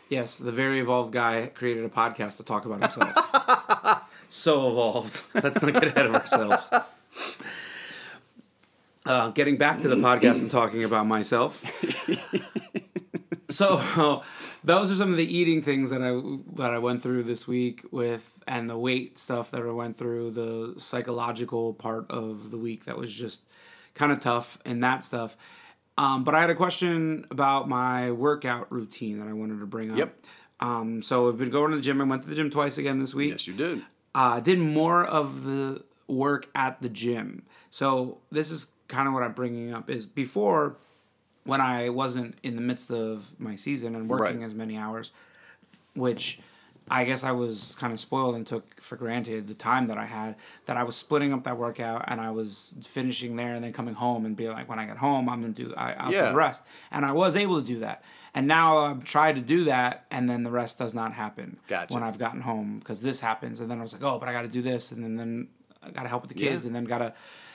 Yes, the very evolved guy created a podcast to talk about himself. So evolved. Let's not get ahead of ourselves. Uh, getting back to the podcast and talking about myself. So uh, those are some of the eating things that I that I went through this week with, and the weight stuff that I went through, the psychological part of the week that was just kind of tough and that stuff. Um, but I had a question about my workout routine that I wanted to bring up. Yep. Um, so I've been going to the gym. I went to the gym twice again this week. Yes, you did. I uh, did more of the work at the gym. So this is kind of what I'm bringing up is before, when I wasn't in the midst of my season and working right. as many hours, which I guess I was kind of spoiled and took for granted the time that I had, that I was splitting up that workout and I was finishing there and then coming home and be like, when I get home, I'm going to do, I, I'll yeah. do the rest. And I was able to do that. And now I've tried to do that and then the rest does not happen gotcha. when I've gotten home, because this happens. And then I was like, oh, but I got to do this. And then, then I got to help with the kids yeah. and then got to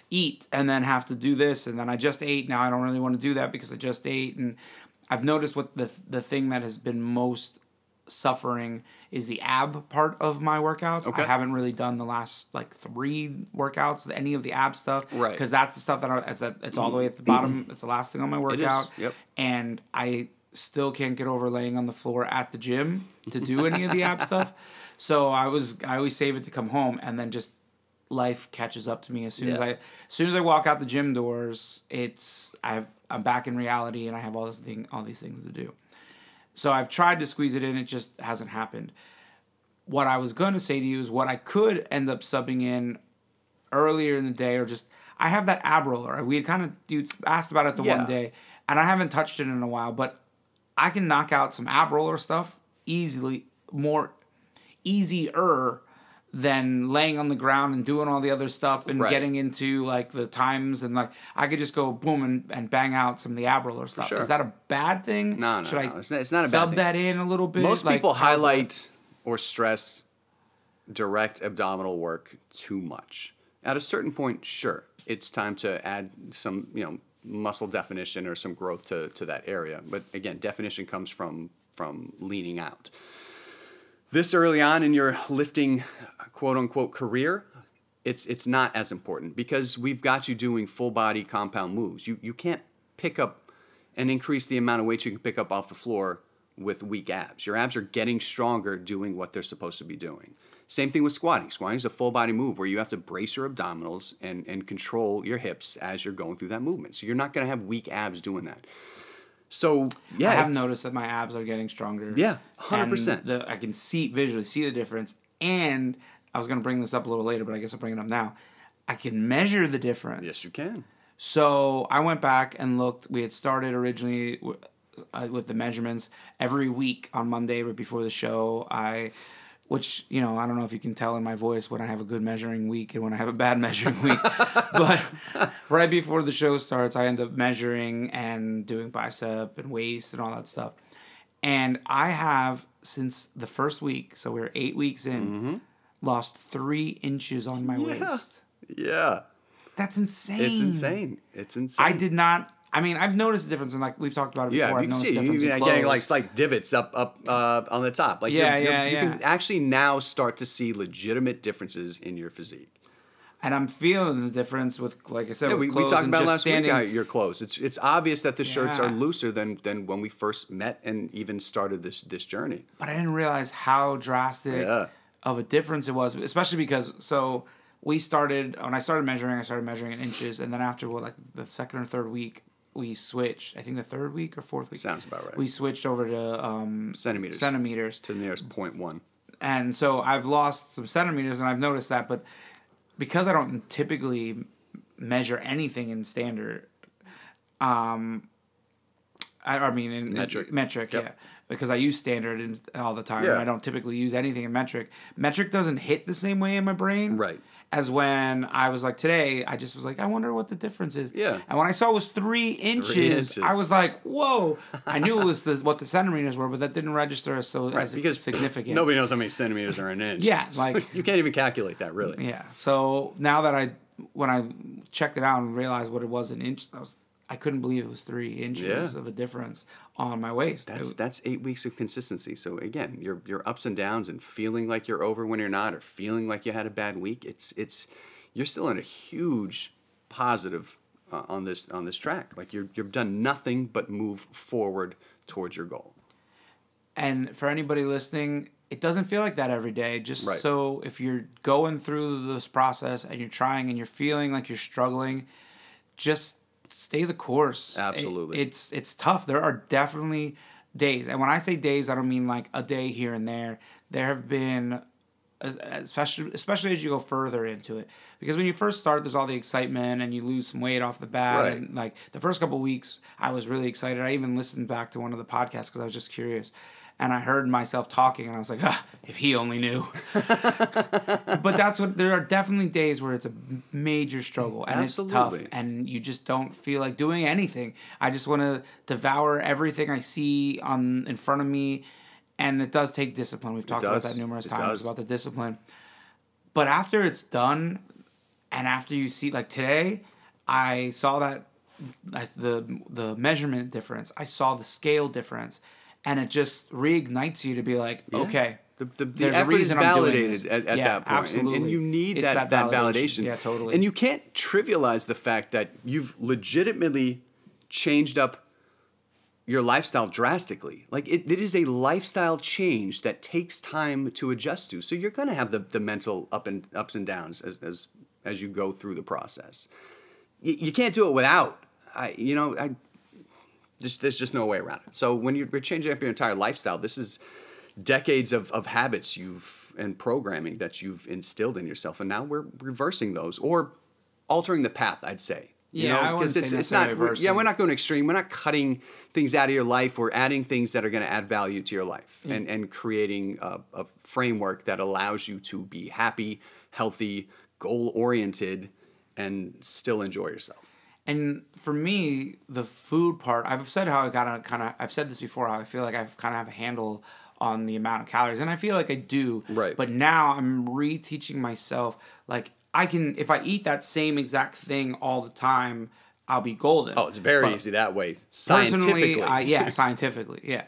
eat and then have to do this. And then I just ate. Now I don't really want to do that because I just ate. And I've noticed what the the thing that has been most suffering is the ab part of my workouts. Okay. I haven't really done the last like three workouts, any of the ab stuff, right? Because that's the stuff that I, it's, a, it's all the way at the bottom. It's the last thing on my workout. Yep. And I still can't get over laying on the floor at the gym to do any of the ab stuff. So I was I always save it to come home, and then just life catches up to me as soon yeah. as I as soon as I walk out the gym doors. It's I've I'm back in reality, and I have all this thing all these things to do. So I've tried to squeeze it in. It just hasn't happened. What I was going to say to you is what I could end up subbing in earlier in the day, or just I have that ab roller. We had kind of you asked about it the yeah. one day, and I haven't touched it in a while. But I can knock out some ab roller stuff easily, more easier than laying on the ground and doing all the other stuff and right. getting into like the times, and like I could just go boom and, and bang out some of the ab roller stuff. Sure. Is that a bad thing? No, no, Should no. I it's not, it's not a bad thing. Sub that in a little bit. Most like, people highlight or stress direct abdominal work too much. At a certain point, sure, it's time to add some, you know, muscle definition or some growth to to that area. But again, definition comes from from leaning out. This early on in your lifting, quote-unquote, career, it's it's not as important because we've got you doing full-body compound moves. You you can't pick up and increase the amount of weight you can pick up off the floor with weak abs. Your abs are getting stronger doing what they're supposed to be doing. Same thing with squatting. Squatting is a full-body move where you have to brace your abdominals and, and control your hips as you're going through that movement. So you're not going to have weak abs doing that. So, yeah. I have noticed that my abs are getting stronger. Yeah, one hundred percent. The, I can see visually see the difference. And I was going to bring this up a little later, but I guess I'll bring it up now. I can measure the difference. Yes, you can. So I went back and looked. We had started originally w- uh, with the measurements every week on Monday right before the show. I, which, you know, I don't know if you can tell in my voice when I have a good measuring week and when I have a bad measuring week. But right before the show starts, I end up measuring and doing bicep and waist and all that stuff. And I have, since the first week, so we're eight weeks in, mm-hmm. lost three inches on my yeah. waist. Yeah. That's insane. It's insane. It's insane. I did not. I mean, I've noticed a difference in, like, we've talked about it before. Yeah, I've you noticed see, difference you, in getting like slight divots up, up uh, on the top. Like, yeah, you're, yeah, you're, yeah. You can actually now start to see legitimate differences in your physique. And I'm feeling the difference with, like I said, yeah, with we, clothes we talked and about just last standing. Week. Your clothes. It's it's obvious that the yeah. shirts are looser than than when we first met and even started this this journey. But I didn't realize how drastic yeah. of a difference it was, especially because so we started when I started measuring. I started measuring in inches, and then after what, like the second or third week, we switched. I think the third week or fourth week. Sounds about right. We switched over to um, centimeters. Centimeters to the nearest point one. And so I've lost some centimeters, and I've noticed that, but. Because I don't typically measure anything in standard, um, I, I mean in metric, in metric, yep. yeah, because I use standard in, all the time. Yeah. And I don't typically use anything in metric. Metric doesn't hit the same way in my brain, right? As when I was like today, I just was like, I wonder what the difference is. Yeah. And when I saw it was three inches, three inches. I was like, whoa! I knew it was the, what the centimeters were, but that didn't register as so right, as because significant. Nobody knows how many centimeters are an inch. Yeah, like you can't even calculate that really. Yeah. So now that I when I checked it out and realized what it was an inch, I was I couldn't believe it was three inches yeah. of a difference on my waist. That's it, that's eight weeks of consistency. So again, your your ups and downs and feeling like you're over when you're not, or feeling like you had a bad week. It's it's you're still in a huge positive uh, on this on this track. Like you're you've done nothing but move forward towards your goal. And for anybody listening, it doesn't feel like that every day. Just right. So if you're going through this process and you're trying and you're feeling like you're struggling, just stay the course. Absolutely. It, it's it's tough. There are definitely days. And when I say days, I don't mean like a day here and there. There have been, especially, especially as you go further into it. Because when you first start, there's all the excitement and you lose some weight off the bat. Right. And like the first couple of weeks, I was really excited. I even listened back to one of the podcasts because I was just curious. And I heard myself talking and I was like, ah, if he only knew. But that's what, there are definitely days where it's a major struggle and Absolutely. It's tough and you just don't feel like doing anything. I just want to devour everything I see on in front of me. And it does take discipline. We've talked about that numerous it times does. About the discipline. But after it's done and after you see, like today, I saw that the the measurement difference. I saw the scale difference. And it just reignites you to be like, yeah. okay, the, the, the effort is validated at, at yeah, that point. Absolutely. And, and you need that, that, that validation. validation. Yeah, totally. And you can't trivialize the fact that you've legitimately changed up your lifestyle drastically. Like it, it is a lifestyle change that takes time to adjust to. So you're going to have the, the mental up and ups and downs as as, as you go through the process. You, you can't do it without, I, you know, I. Just, there's just no way around it. So when you're changing up your entire lifestyle, this is decades of, of habits you've and programming that you've instilled in yourself, and now we're reversing those or altering the path. I'd say, yeah, you know, I wouldn't say it's, it's not reversing. Yeah, we're not going extreme. We're not cutting things out of your life. We're adding things that are going to add value to your life, yeah. and and creating a, a framework that allows you to be happy, healthy, goal oriented, and still enjoy yourself. And for me, the food part, I've said how I got kind of, I've said this before, how I feel like I've kind of have a handle on the amount of calories. And I feel like I do. Right. But now I'm reteaching myself, like, I can, if I eat that same exact thing all the time, I'll be golden. Oh, it's very but easy that way. Scientifically. I, yeah, scientifically. Yeah.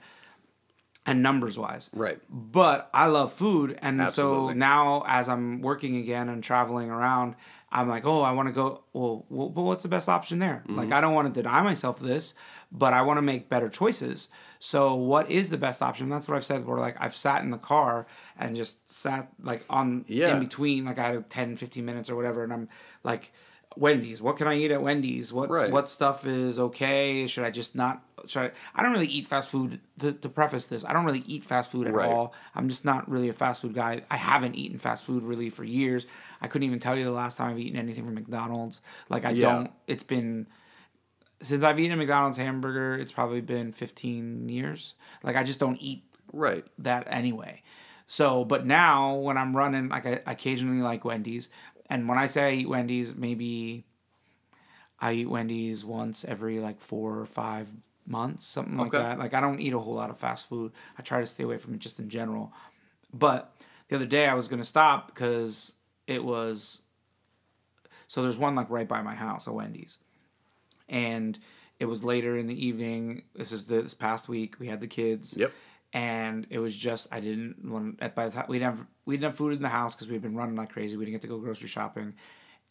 And numbers-wise. Right. But I love food. And Absolutely. So now as I'm working again and traveling around, I'm like, oh, I want to go, well, well, but what's the best option there? Mm-hmm. Like, I don't want to deny myself this, but I want to make better choices. So what is the best option? That's what I've said. We're like, I've sat in the car and just sat like on yeah. in between, like I had ten, fifteen minutes or whatever. And I'm like, Wendy's, what can I eat at Wendy's? What right. what stuff is okay? Should I just not, should I, I don't really eat fast food, to, to preface this, I don't really eat fast food at right. all. I'm just not really a fast food guy. I haven't eaten fast food really for years. I couldn't even tell you the last time I've eaten anything from McDonald's. Like I yeah. don't, it's been, since I've eaten a McDonald's hamburger, it's probably been fifteen years. Like I just don't eat right. that anyway. So, but now when I'm running, like I occasionally like Wendy's. And when I say I eat Wendy's, maybe I eat Wendy's once every like four or five months, something like okay. that. Like I don't eat a whole lot of fast food. I try to stay away from it just in general. But the other day I was going to stop because it was So there's one like right by my house, a Wendy's. And it was later in the evening. This is the, this past week. We had the kids. Yep. And it was just, I didn't want, at by the time, we didn't have, we didn't have food in the house because we'd been running like crazy. We didn't get to go grocery shopping.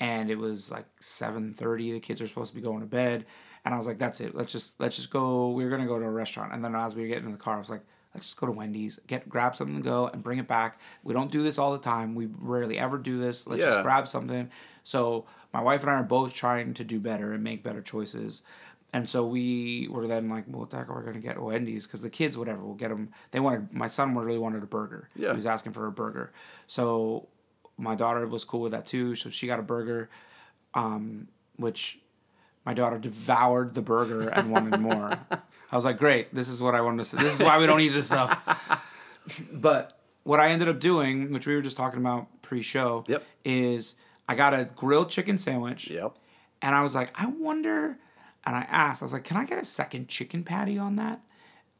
And it was like seven thirty. The kids are supposed to be going to bed. And I was like, that's it. Let's just, let's just go. We were going to go to a restaurant. And then as we were getting in the car, I was like, let's just go to Wendy's, get grab something to go and bring it back. We don't do this all the time. We rarely ever do this. Let's yeah. just grab something. So my wife and I are both trying to do better and make better choices. And so we were then like, well, what the heck are we going to get? Wendy's, because the kids, whatever, we'll get them. They wanted, my son really wanted a burger. Yeah. He was asking for a burger. So my daughter was cool with that too. So she got a burger, um, which my daughter devoured the burger and wanted more. I was like, great, this is what I wanted to say. This is why we don't eat this stuff. But what I ended up doing, which we were just talking about pre-show, yep. is I got a grilled chicken sandwich. Yep. And I was like, I wonder... And I asked, I was like, can I get a second chicken patty on that?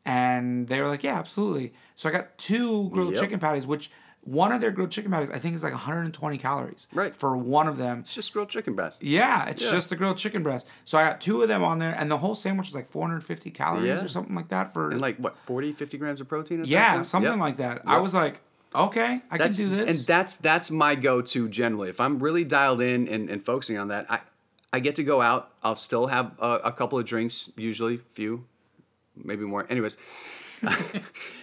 And they were like, yeah, absolutely. So I got two grilled yep. chicken patties, which one of their grilled chicken patties, I think is like one hundred twenty calories right. for one of them. It's just grilled chicken breast. Yeah, it's yeah. just the grilled chicken breast. So I got two of them on there, and the whole sandwich was like four hundred fifty calories yeah. or something like that. For And like, what, forty, fifty grams of protein? Yeah, something yep. like that. Yep. I was like, okay, I that's, can do this. And that's that's my go-to generally. If I'm really dialed in and, and focusing on that, I... I get to go out. I'll still have a, a couple of drinks, usually few, maybe more. Anyways,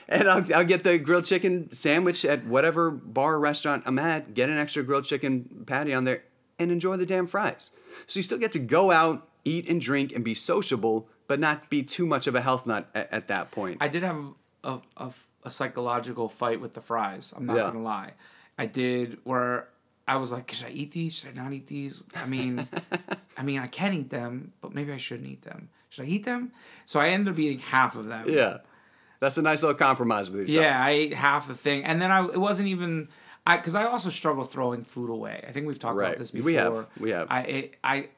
and I'll, I'll get the grilled chicken sandwich at whatever bar or restaurant I'm at, get an extra grilled chicken patty on there, and enjoy the damn fries. So you still get to go out, eat and drink, and be sociable, but not be too much of a health nut at, at that point. I did have a, a, a psychological fight with the fries. I'm not yeah. going to lie. I did where... I was like, should I eat these? Should I not eat these? I mean, I mean, I can eat them, but maybe I shouldn't eat them. Should I eat them? So I ended up eating half of them. Yeah. That's a nice little compromise with yourself. Yeah, I ate half the thing. And then I it wasn't even... I Because I also struggle throwing food away. I think we've talked right. about this before. We have. We have. I, it, I,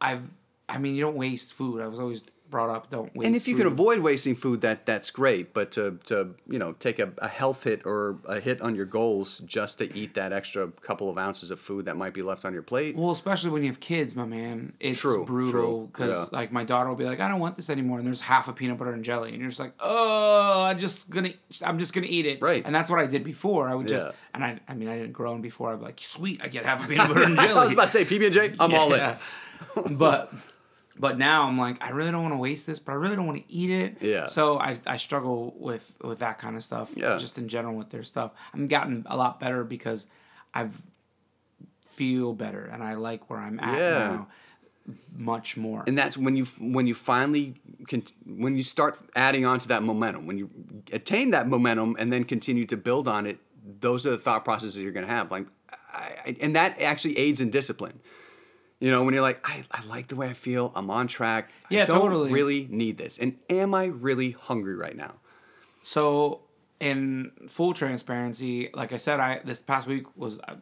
I've, I mean, you don't waste food. I was always... brought up, don't waste And if you food. Can avoid wasting food, that that's great. But to, to you know, take a, a health hit or a hit on your goals just to eat that extra couple of ounces of food that might be left on your plate. Well, especially when you have kids, my man. It's true, brutal. Because yeah. like my daughter will be like, I don't want this anymore. And there's half a peanut butter and jelly. And you're just like, oh, I'm just going to I'm just gonna eat it. Right. And that's what I did before. I would yeah. just, and I I mean, I didn't grow in before. I'd be like, sweet, I get half a peanut butter and jelly. I was about to say, P B and J, I'm yeah, all in. Yeah. But... But now I'm like, I really don't want to waste this, but I really don't want to eat it. Yeah. So I I struggle with, with that kind of stuff. Yeah. Just in general with their stuff. I've gotten a lot better because I feel better and I like where I'm at yeah. now much more. And that's when you when you finally con- when you start adding on to that momentum, when you attain that momentum and then continue to build on it, those are the thought processes you're going to have. Like, I, and that actually aids in discipline. You know, when you're like, I, I like the way I feel. I'm on track. I yeah, don't totally. really need this. And am I really hungry right now? So, in full transparency, like I said, I this past week was, uh,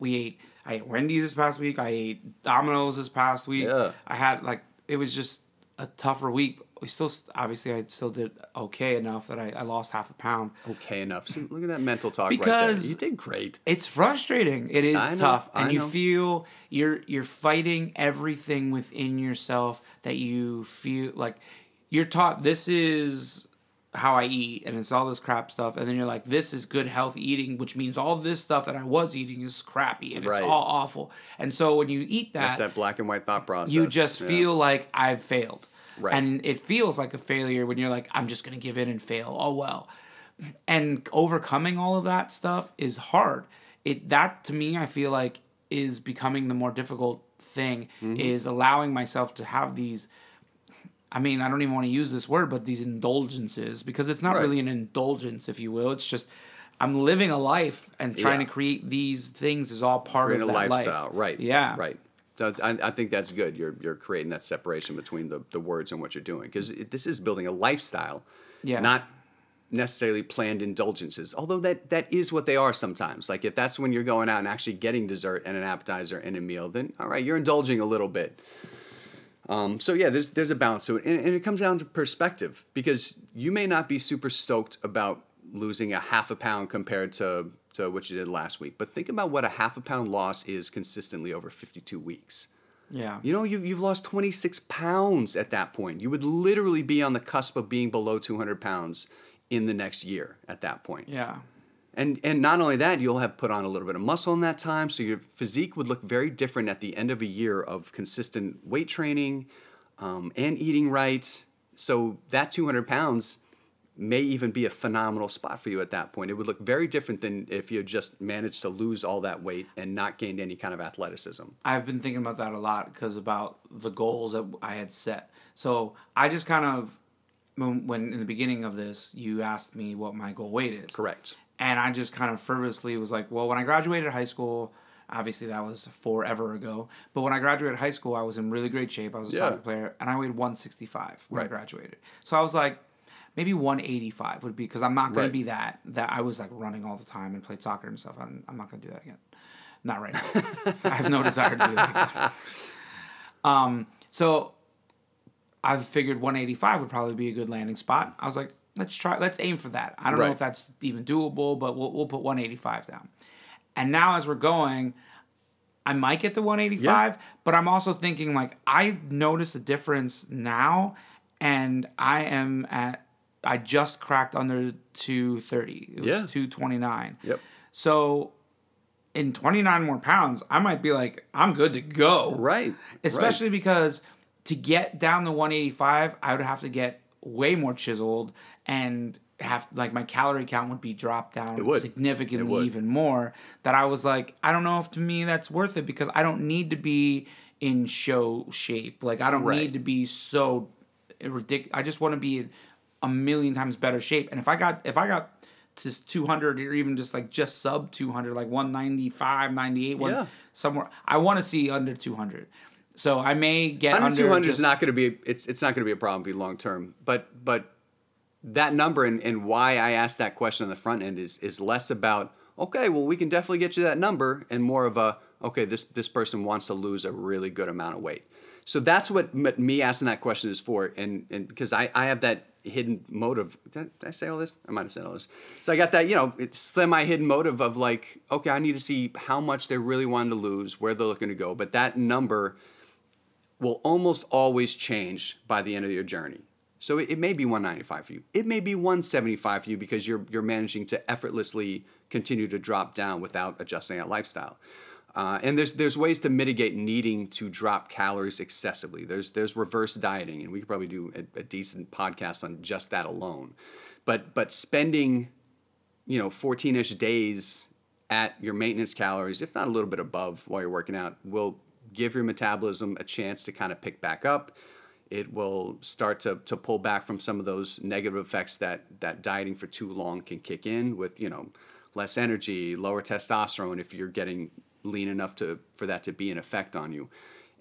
we ate, I ate Wendy's this past week. I ate Domino's this past week. Yeah. I had, like, it was just a tougher week. We still, obviously, I still did okay enough that I, I lost half a pound. Okay enough. So look at that mental talk because right there. You did great. It's frustrating. It is I tough. Know, and I you know. feel you're you're fighting everything within yourself that you feel like you're taught this is how I eat and it's all this crap stuff. And then you're like, this is good health eating, which means all this stuff that I was eating is crappy and right. it's all awful. And so when you eat that, that's that black and white thought process. You just yeah. feel like I've failed. Right. And it feels like a failure when you're like, I'm just going to give in and fail. Oh, well. And overcoming all of that stuff is hard. It That, to me, I feel like is becoming the more difficult thing, mm-hmm. is allowing myself to have these, I mean, I don't even want to use this word, but these indulgences, because it's not right. really an indulgence, if you will. It's just, I'm living a life and trying yeah. to create these things is all part create of that life. Create a lifestyle, right. Yeah. Right. So I, I think that's good. You're you're creating that separation between the, the words and what you're doing. Because this is building a lifestyle, yeah. not necessarily planned indulgences. Although that, that is what they are sometimes. Like if that's when you're going out and actually getting dessert and an appetizer and a meal, then all right, you're indulging a little bit. Um, so yeah, there's, there's a balance to it. And, and it comes down to perspective. Because you may not be super stoked about losing a half a pound compared to so which you did last week. But think about what a half a pound loss is consistently over fifty-two weeks. Yeah. You know, you've, you've lost twenty-six pounds at that point. You would literally be on the cusp of being below two hundred pounds in the next year at that point. Yeah. And and not only that, you'll have put on a little bit of muscle in that time, so your physique would look very different at the end of a year of consistent weight training um, and eating right. So that two hundred pounds may even be a phenomenal spot for you at that point. It would look very different than if you just managed to lose all that weight and not gained any kind of athleticism. I've been thinking about that a lot because about the goals that I had set. So I just kind of, when, when in the beginning of this, you asked me what my goal weight is. Correct. And I just kind of fervently was like, well, when I graduated high school, obviously that was forever ago, but when I graduated high school, I was in really great shape. I was a yeah. soccer player, and I weighed one sixty-five when right. I graduated. So I was like, maybe one eighty-five would be, because I'm not going right. to be that, that I was like running all the time and played soccer and stuff. I'm, I'm not going to do that again. Not right now. I have no desire to do that again. Um, so I figured one eighty-five would probably be a good landing spot. I was like, Let's try. Let's aim for that. I don't right. know if that's even doable, but we'll we'll put one eighty-five down. And now as we're going, I might get to one eighty-five, yeah. but I'm also thinking like I notice a difference now, and I am at I just cracked under two thirty. It was yeah. two twenty-nine. Yep. So in twenty-nine more pounds, I might be like I'm good to go. Right. Especially right. because to get down to one eighty-five, I would have to get way more chiseled and have like my calorie count would be dropped down significantly even more that I was like, I don't know if to me that's worth it because I don't need to be in show shape. Like I don't right. need to be so ridiculous. I just want to be in a million times better shape. And if I got, if I got to two hundred or even just like just sub two hundred, like one ninety-five, ninety-eight, one, yeah. somewhere, I want to see under two hundred. So I may get under, under two hundred just, is not going to be it's it's not going to be a problem for you long term. But but that number and, and why I asked that question on the front end is is less about okay, well we can definitely get you that number and more of a okay, this this person wants to lose a really good amount of weight. So that's what me asking that question is for, and and because I, I have that hidden motive. Did I say all this? I might have said all this. So I got that, you know, semi-hidden motive of like, okay, I need to see how much they really wanted to lose, where they're looking to go, but that number will almost always change by the end of your journey. So it, it may be one ninety-five for you. It may be one seventy-five for you because you're you're managing to effortlessly continue to drop down without adjusting that lifestyle. Uh, and there's there's ways to mitigate needing to drop calories excessively. There's there's reverse dieting, and we could probably do a, a decent podcast on just that alone. But but spending, you know, fourteen-ish days at your maintenance calories, if not a little bit above while you're working out, will give your metabolism a chance to kind of pick back up. It will start to to pull back from some of those negative effects that that dieting for too long can kick in with, you know, less energy, lower testosterone if you're getting lean enough to for that to be an effect on you.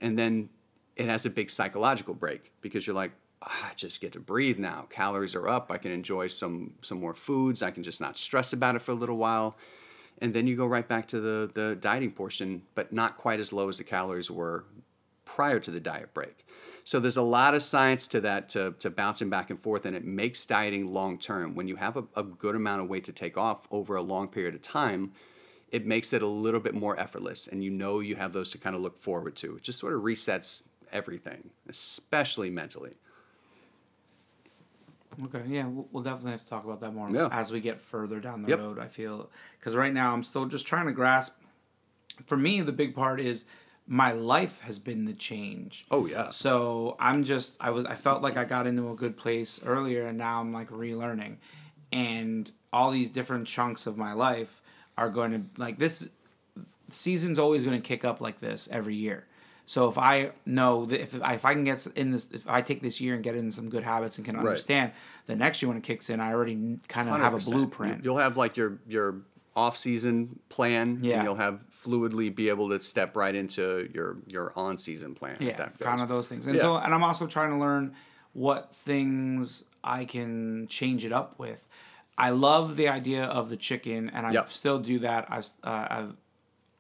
And then it has a big psychological break because you're like, oh, I just get to breathe now. Calories are up. I can enjoy some some more foods. I can just not stress about it for a little while. And then you go right back to the, the dieting portion, but not quite as low as the calories were prior to the diet break. So there's a lot of science to that, to, to bouncing back and forth, and it makes dieting long-term. When you have a, a good amount of weight to take off over a long period of time, it makes it a little bit more effortless, and you know you have those to kind of look forward to. It just sort of resets everything, especially mentally. Okay, yeah, we'll definitely have to talk about that more yeah. as we get further down the yep. road, I feel. Because right now I'm still just trying to grasp. For me, the big part is my life has been the change. Oh, yeah. So I'm just, I was, I felt like I got into a good place earlier, and now I'm like relearning. And all these different chunks of my life are going to, like this season's always going to kick up like this every year. So if I know that if I, if I can get in this, if I take this year and get in some good habits and can understand, right. the next year when it kicks in, I already kind of have a blueprint. You'll have like your your off season plan, yeah. and you'll have fluidly be able to step right into your your on season plan. Yeah, kind of those things. And yeah. so, and I'm also trying to learn what things I can change it up with. I love the idea of the chicken, and I yep. still do that. I've uh, I've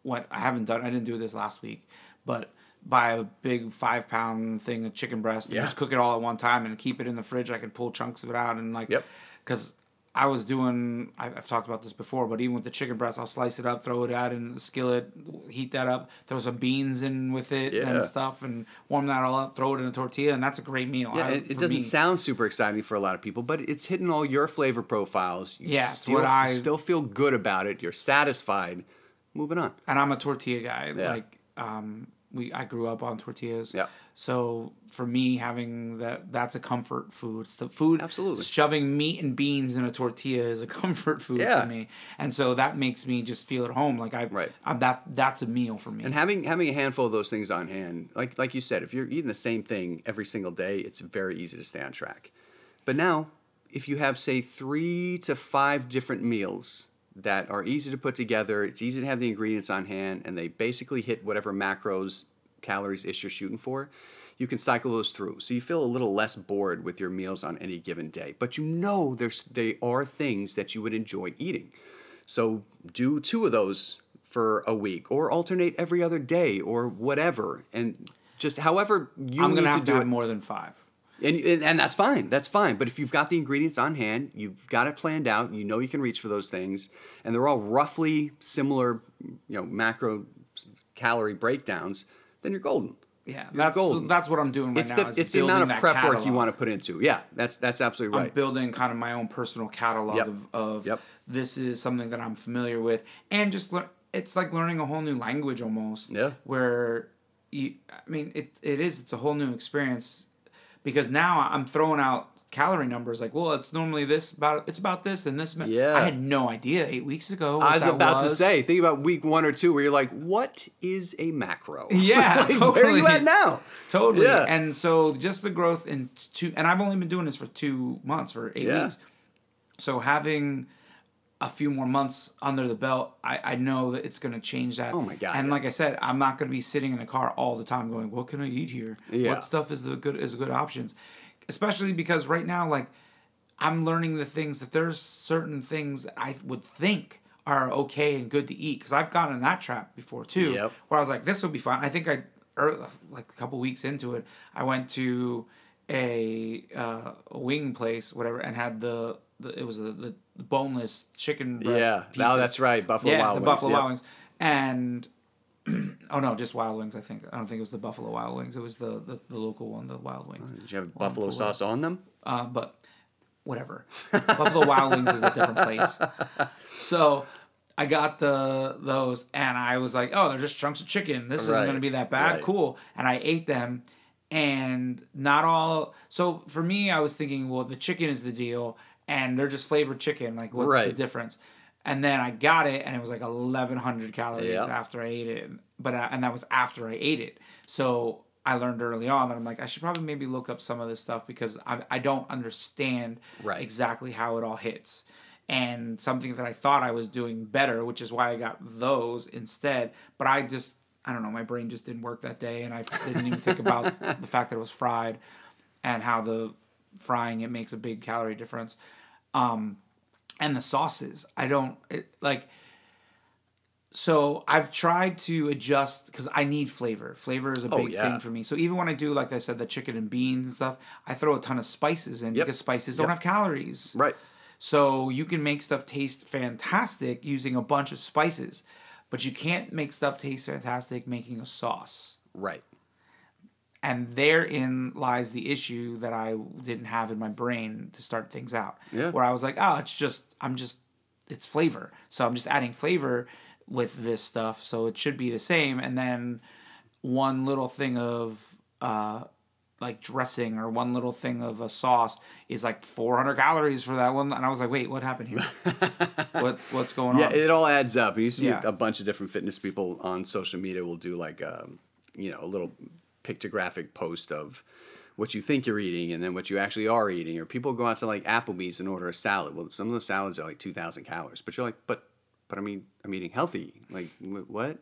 what I haven't done. I didn't do this last week, but buy a big five pound thing of chicken breast and yeah. just cook it all at one time and keep it in the fridge. I can pull chunks of it out and like, because yep. I was doing, I've talked about this before, but even with the chicken breast, I'll slice it up, throw it out in the skillet, heat that up, throw some beans in with it yeah. and stuff, and warm that all up, throw it in a tortilla, and that's a great meal. Yeah, I, it, it doesn't me. sound super exciting for a lot of people, but it's hitting all your flavor profiles. You yeah, still, what I, still feel good about it. You're satisfied. Moving on. And I'm a tortilla guy. Yeah. Like, um, we, I grew up on tortillas. Yeah. So for me, having that, that's a comfort food. It's the food, absolutely. Shoving meat and beans in a tortilla is a comfort food yeah. to me. And so that makes me just feel at home. Like I, right. I'm that, that's a meal for me. And having, having a handful of those things on hand, like, like you said, if you're eating the same thing every single day, it's very easy to stay on track. But now if you have, say, three to five different meals that are easy to put together, it's easy to have the ingredients on hand, and they basically hit whatever macros, calories ish you're shooting for, you can cycle those through. So you feel a little less bored with your meals on any given day. But you know there's they are things that you would enjoy eating. So do two of those for a week, or alternate every other day, or whatever. And just however you I'm need gonna have to do to have it. More than five. And, and and that's fine. That's fine. But if you've got the ingredients on hand, you've got it planned out, you know you can reach for those things, and they're all roughly similar, you know, macro calorie breakdowns, then you're golden. Yeah, you're that's golden. That's what I'm doing right it's now. The, it's the amount of prep catalog. Work you want to put into. Yeah, that's that's absolutely right. I'm building kind of my own personal catalog yep. of, of yep. this is something that I'm familiar with, and just le- it's like learning a whole new language almost. Yeah, where you, I mean, it it is. It's a whole new experience. Because now I'm throwing out calorie numbers like, well, it's normally this, about it's about this and this. Yeah. I had no idea eight weeks ago what I was that about was. to say, think about week one or two where you're like, what is a macro? Yeah, like, totally. Where are you at now? Totally. Yeah. And so just the growth in two, and I've only been doing this for two months, for eight yeah. weeks. So having a few more months under the belt, I, I know that it's going to change that. Oh, my God. And yeah. like I said, I'm not going to be sitting in a car all the time going, what can I eat here? Yeah. What stuff is the good is good options? Especially because right now, like, I'm learning the things that there's certain things that I would think are okay and good to eat. Because I've gotten in that trap before, too, yep. where I was like, this will be fine. I think I, like, a couple weeks into it, I went to a, uh, a wing place, whatever, and had the... The, it was the, the boneless chicken breast yeah, pieces. Yeah, no, that's right. Buffalo yeah, Wild Wings. Yeah, the Buffalo yep. Wild Wings. And, oh no, just Wild Wings, I think. I don't think it was the Buffalo Wild Wings. It was the, the, the local one, the Wild Wings. Oh, did you have one buffalo sauce on them? Uh, but whatever. Buffalo Wild Wings is a different place. So I got the those, and I was like, oh, they're just chunks of chicken. This right. isn't going to be that bad. Right. Cool. And I ate them. And not all... So for me, I was thinking, well, the chicken is the deal. And they're just flavored chicken. Like, what's right. the difference? And then I got it, and it was like eleven hundred calories yeah. after I ate it. But I, and that was after I ate it. So I learned early on that I'm like, I should probably maybe look up some of this stuff because I, I don't understand right. exactly how it all hits. And something that I thought I was doing better, which is why I got those instead. But I just, I don't know, my brain just didn't work that day, and I didn't even think about the fact that it was fried and how the frying it makes a big calorie difference. Um, and the sauces, I don't it, like, so I've tried to adjust cause I need flavor. Flavor is a big oh, yeah. thing for me. So even when I do, like I said, the chicken and beans and stuff, I throw a ton of spices in yep. because spices yep. don't have calories. Right. So you can make stuff taste fantastic using a bunch of spices, but you can't make stuff taste fantastic making a sauce. Right. And therein lies the issue that I didn't have in my brain to start things out. Yeah. Where I was like, oh, it's just, I'm just, it's flavor. So I'm just adding flavor with this stuff. So it should be the same. And then one little thing of uh, like dressing or one little thing of a sauce is like four hundred calories for that one. And I was like, wait, what happened here? what What's going yeah, on? Yeah, it all adds up. You see yeah. a bunch of different fitness people on social media will do like, um, you know, a little... pictographic post of what you think you're eating and then what you actually are eating. Or people go out to like Applebee's and order a salad. Well, some of those salads are like two thousand calories, but you're like, but, but I mean, I'm eating healthy. Like what?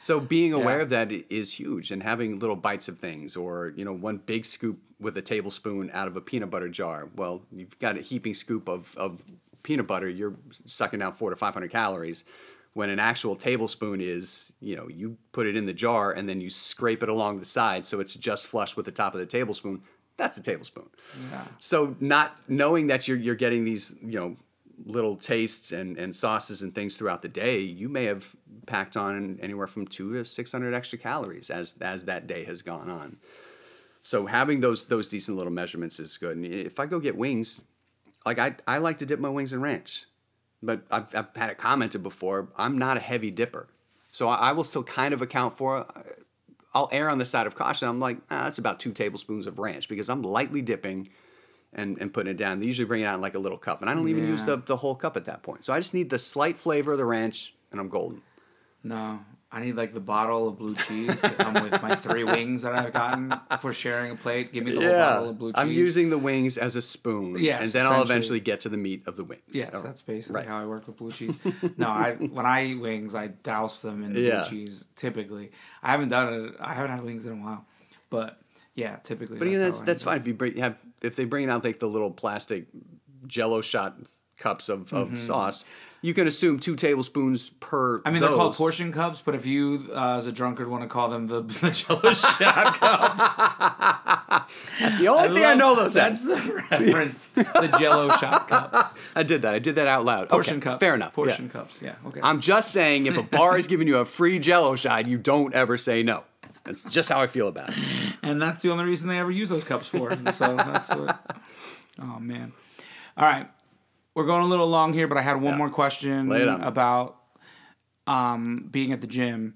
So being aware yeah. of that is huge, and having little bites of things, or, you know, one big scoop with a tablespoon out of a peanut butter jar. Well, you've got a heaping scoop of, of peanut butter. You're sucking out four to five hundred calories. When an actual tablespoon is, you know, you put it in the jar and then you scrape it along the side so it's just flush with the top of the tablespoon. that's a tablespoon. Yeah. So not knowing that you're you're getting these, you know, little tastes and, and sauces and things throughout the day, you may have packed on anywhere from two to six hundred extra calories as as that day has gone on. So having those those decent little measurements is good. And if I go get wings, like I, I like to dip my wings in ranch, but I've, I've had it commented before, I'm not a heavy dipper. So I, I will still kind of account for, I'll err on the side of caution. I'm like, ah, that's about two tablespoons of ranch because I'm lightly dipping and, and putting it down. They usually bring it out in like a little cup, and I don't even yeah. use the, the whole cup at that point. So I just need the slight flavor of the ranch, and I'm golden. No, I need like the bottle of blue cheese that come with my three wings that I've gotten for sharing a plate. Give me the yeah. whole bottle of blue cheese. I'm using the wings as a spoon, yes, and then I'll eventually get to the meat of the wings. Yes, oh, that's basically right. how I work with blue cheese. No, I when I eat wings, I douse them in yeah. blue cheese typically. I haven't done it. I haven't had wings in a while, but yeah, typically. But that's yeah, that's, that's fine if you bring, have if they bring out like the little plastic Jello shot cups of, of mm-hmm. sauce. You can assume two tablespoons per. I mean, those. They're called portion cups, but if you, uh, as a drunkard, want to call them the, the Jello shot cups, that's the only I thing love, I know those. That's at. The reference, the Jello shot cups. I did that. I did that out loud. Portion okay, cups, fair enough. Portion yeah. cups, yeah. Okay. I'm just saying, if a bar is giving you a free Jello shot, you don't ever say no. That's just how I feel about it. And that's the only reason they ever use those cups for. So that's what. Oh man. All right. We're going a little long here, but I had one yeah. more question about um, being at the gym.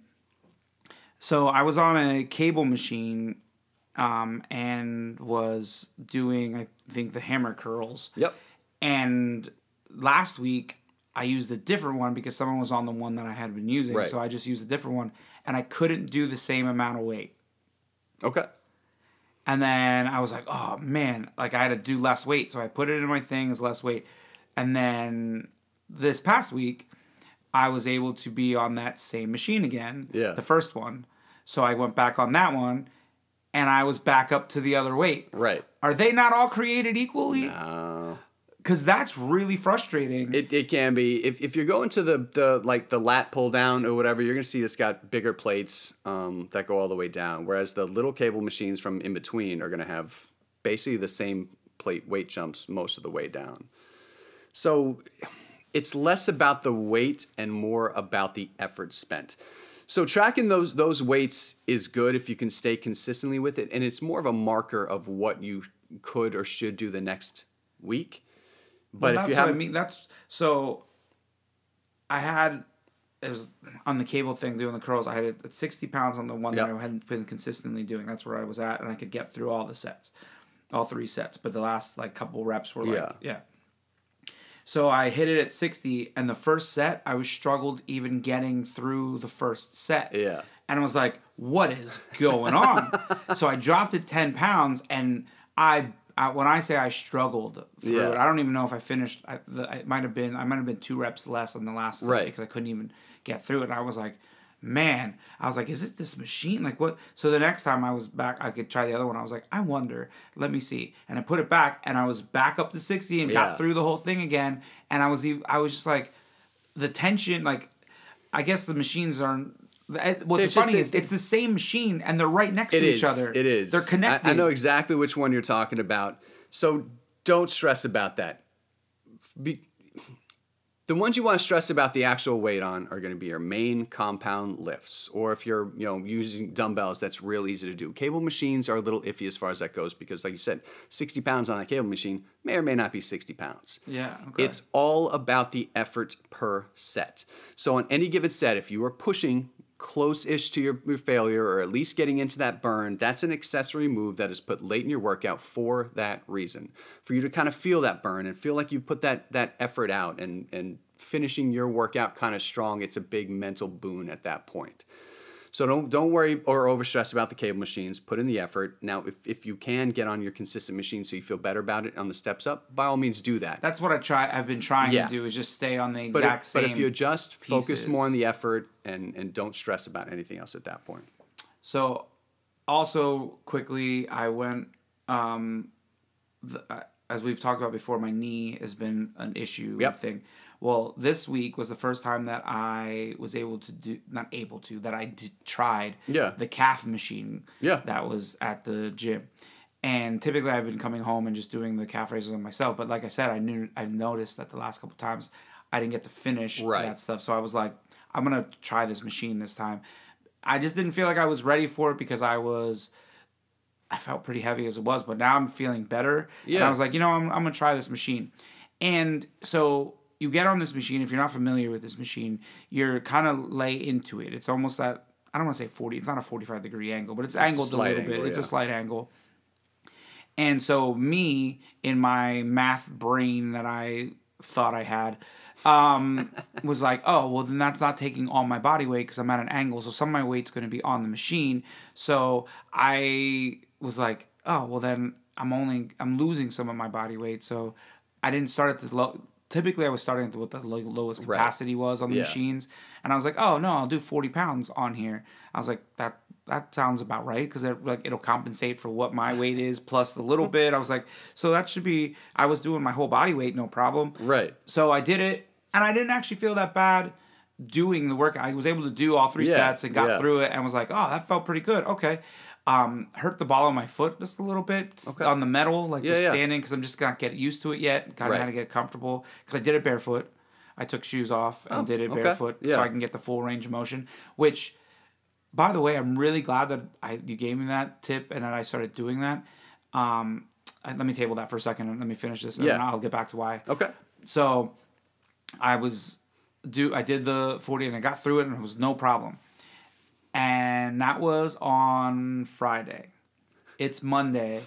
So I was on a cable machine um, and was doing, I think, the hammer curls. Yep. And last week I used a different one because someone was on the one that I had been using. Right. So I just used a different one, and I couldn't do the same amount of weight. Okay. And then I was like, oh, man, like I had to do less weight. So I put it in my thing as less weight. And then this past week, I was able to be on that same machine again, yeah. the first one. So I went back on that one, and I was back up to the other weight. Right. Are they not all created equally? No. Because that's really frustrating. It it can be. If if you're going to the, the like the lat pull down or whatever, you're going to see it's got bigger plates um, that go all the way down, whereas the little cable machines from in between are going to have basically the same plate weight jumps most of the way down. So it's less about the weight and more about the effort spent. So tracking those those weights is good if you can stay consistently with it, and it's more of a marker of what you could or should do the next week. But well, if you have, I mean, that's so. I had it was on the cable thing doing the curls. I had it at sixty pounds on the one yep. that I hadn't been consistently doing. That's where I was at, and I could get through all the sets, all three sets. But the last like couple reps were like yeah. yeah. So I hit it at sixty, and the first set, I was struggled even getting through the first set. Yeah. And I was like, what is going on? So I dropped it ten pounds, and I, I when I say I struggled through yeah. it, I don't even know if I finished. I, the, it might have been I might have been two reps less on the last set right. because I couldn't even get through it. And I was like, man, I was like, is it this machine? Like what? So the next time I was back, I could try the other one. I was like, I wonder, let me see. And I put it back, and I was back up to sixty and yeah. got through the whole thing again. And I was even, I was just like, the tension, like, I guess the machines aren't, what's it's funny the, is it's the same machine, and they're right next to is, each other. It is. They're connected. I, I know exactly which one you're talking about. So don't stress about that. Be- The ones you want to stress about the actual weight on are going to be your main compound lifts, or if you're, you know, using dumbbells, that's real easy to do. Cable machines are a little iffy as far as that goes because, like you said, sixty pounds on a cable machine may or may not be sixty pounds. Yeah. Okay. It's all about the effort per set. So on any given set, if you are pushing close-ish to your failure or at least getting into that burn, that's an accessory move that is put late in your workout for that reason, for you to kind of feel that burn and feel like you put that that effort out and and finishing your workout kind of strong. It's a big mental boon at that point. So don't don't worry or overstress about the cable machines. Put in the effort. Now, if, if you can get on your consistent machine so you feel better about it on the steps up, by all means do that. That's what I try. I've been trying yeah. to do is just stay on the exact but if, same. But if you adjust, pieces. Focus more on the effort and and don't stress about anything else at that point. So, also quickly, I went um, the, uh, as we've talked about before. My knee has been an issue yep. thing. Well, this week was the first time that I was able to do, not able to, that I did, tried yeah. the calf machine yeah. that was at the gym. And typically I've been coming home and just doing the calf raises on myself. But like I said, I knew I've noticed that the last couple times I didn't get to finish right. that stuff. So I was like, I'm going to try this machine this time. I just didn't feel like I was ready for it because I was, I felt pretty heavy as it was, but now I'm feeling better. Yeah. And I was like, you know, I'm, I'm going to try this machine. And so you get on this machine. If you're not familiar with this machine, you're kind of lay into it. It's almost that, I don't want to say forty. It's not a forty-five degree angle, but it's, it's angled a, a little angle, bit. Yeah. It's a slight angle. And so me, in my math brain that I thought I had, um, was like, oh, well, then that's not taking all my body weight because I'm at an angle. So some of my weight's going to be on the machine. So I was like, oh, well, then I'm only I'm losing some of my body weight. So I didn't start at the low. Typically, I was starting at what the lo- lowest capacity right. was on the yeah. machines. And I was like, oh, no, I'll do forty pounds on here. I was like, that that sounds about right because it, like, it'll compensate for what my weight is plus the little bit. I was like, so that should be – I was doing my whole body weight, no problem. Right. So I did it, and I didn't actually feel that bad doing the work. I was able to do all three yeah. sets and got yeah. through it and was like, oh, that felt pretty good. Okay. Um, hurt the ball on my foot just a little bit okay. on the metal, like yeah, just yeah. standing because I'm just not getting used to it yet. Kind of had to get comfortable because I did it barefoot. I took shoes off and oh, did it okay. barefoot yeah. so I can get the full range of motion, which, by the way, I'm really glad that I you gave me that tip and that I started doing that. Um, I, let me table that for a second and let me finish this and yeah. then I'll get back to why. Okay. So I was do I did the forty and I got through it and it was no problem. And that was on Friday. It's Monday.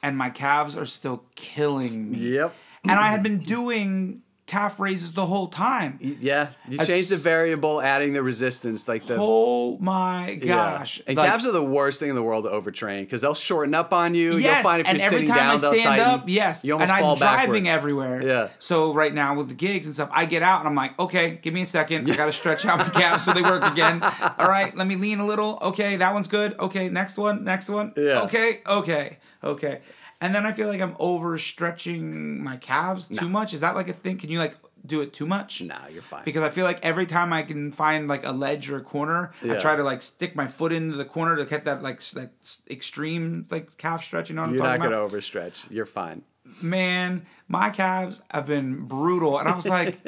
And my calves are still killing me. Yep. And I had been doing calf raises the whole time. Yeah. You changed the variable, adding the resistance. like the Oh, my gosh. Yeah. And like, calves are the worst thing in the world to overtrain because they'll shorten up on you. Yes, you'll find if you're sitting down, they'll tighten. And every time I stand up, yes. You almost fall backwards. And I'm driving everywhere. Yeah. So right now with the gigs and stuff, I get out and I'm like, okay, give me a second. Yeah. I got to stretch out my calves so they work again. All right, let me lean a little. Okay, that one's good. Okay, next one, next one. Yeah. Okay, okay, okay. And then I feel like I'm overstretching my calves too nah. much. Is that like a thing? Can you like do it too much? No, nah, you're fine. Because I feel like every time I can find like a ledge or a corner, yeah. I try to like stick my foot into the corner to get that like like extreme like calf stretch. You know what you're I'm talking about? You're not going to overstretch. You're fine. Man, my calves have been brutal. And I was like,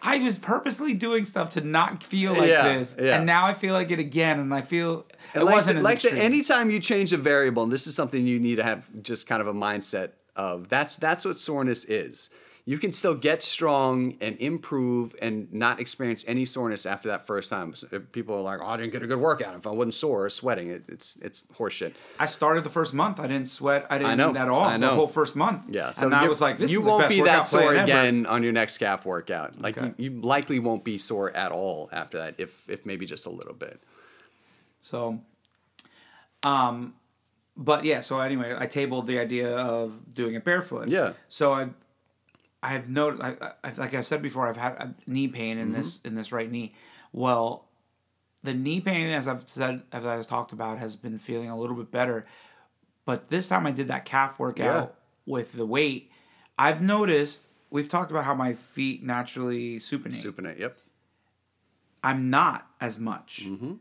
I was purposely doing stuff to not feel like yeah, this. Yeah. And now I feel like it again. And I feel and it like wasn't the, as like extreme. The, anytime you change a variable, and this is something you need to have just kind of a mindset of, that's that's what soreness is. You can still get strong and improve and not experience any soreness after that first time. People are like, oh, I didn't get a good workout if I wasn't sore or sweating. It, it's it's horseshit. I started the first month. I didn't sweat. I didn't I know, eat at all I know. the whole first month. Yeah. So and I was like, this you is won't the best be that sore again ever. on your next calf workout. Like okay. you, you likely won't be sore at all after that, if if maybe just a little bit. So, um, but yeah. So anyway, I tabled the idea of doing it barefoot. Yeah. So I. I have no, I, I, like I said before, I've had knee pain in mm-hmm. this in this right knee. Well, the knee pain, as I've said, as I've talked about, has been feeling a little bit better. But this time I did that calf workout yeah. with the weight. I've noticed, we've talked about how my feet naturally supinate. Supinate, yep. I'm not as much. Mm-hmm.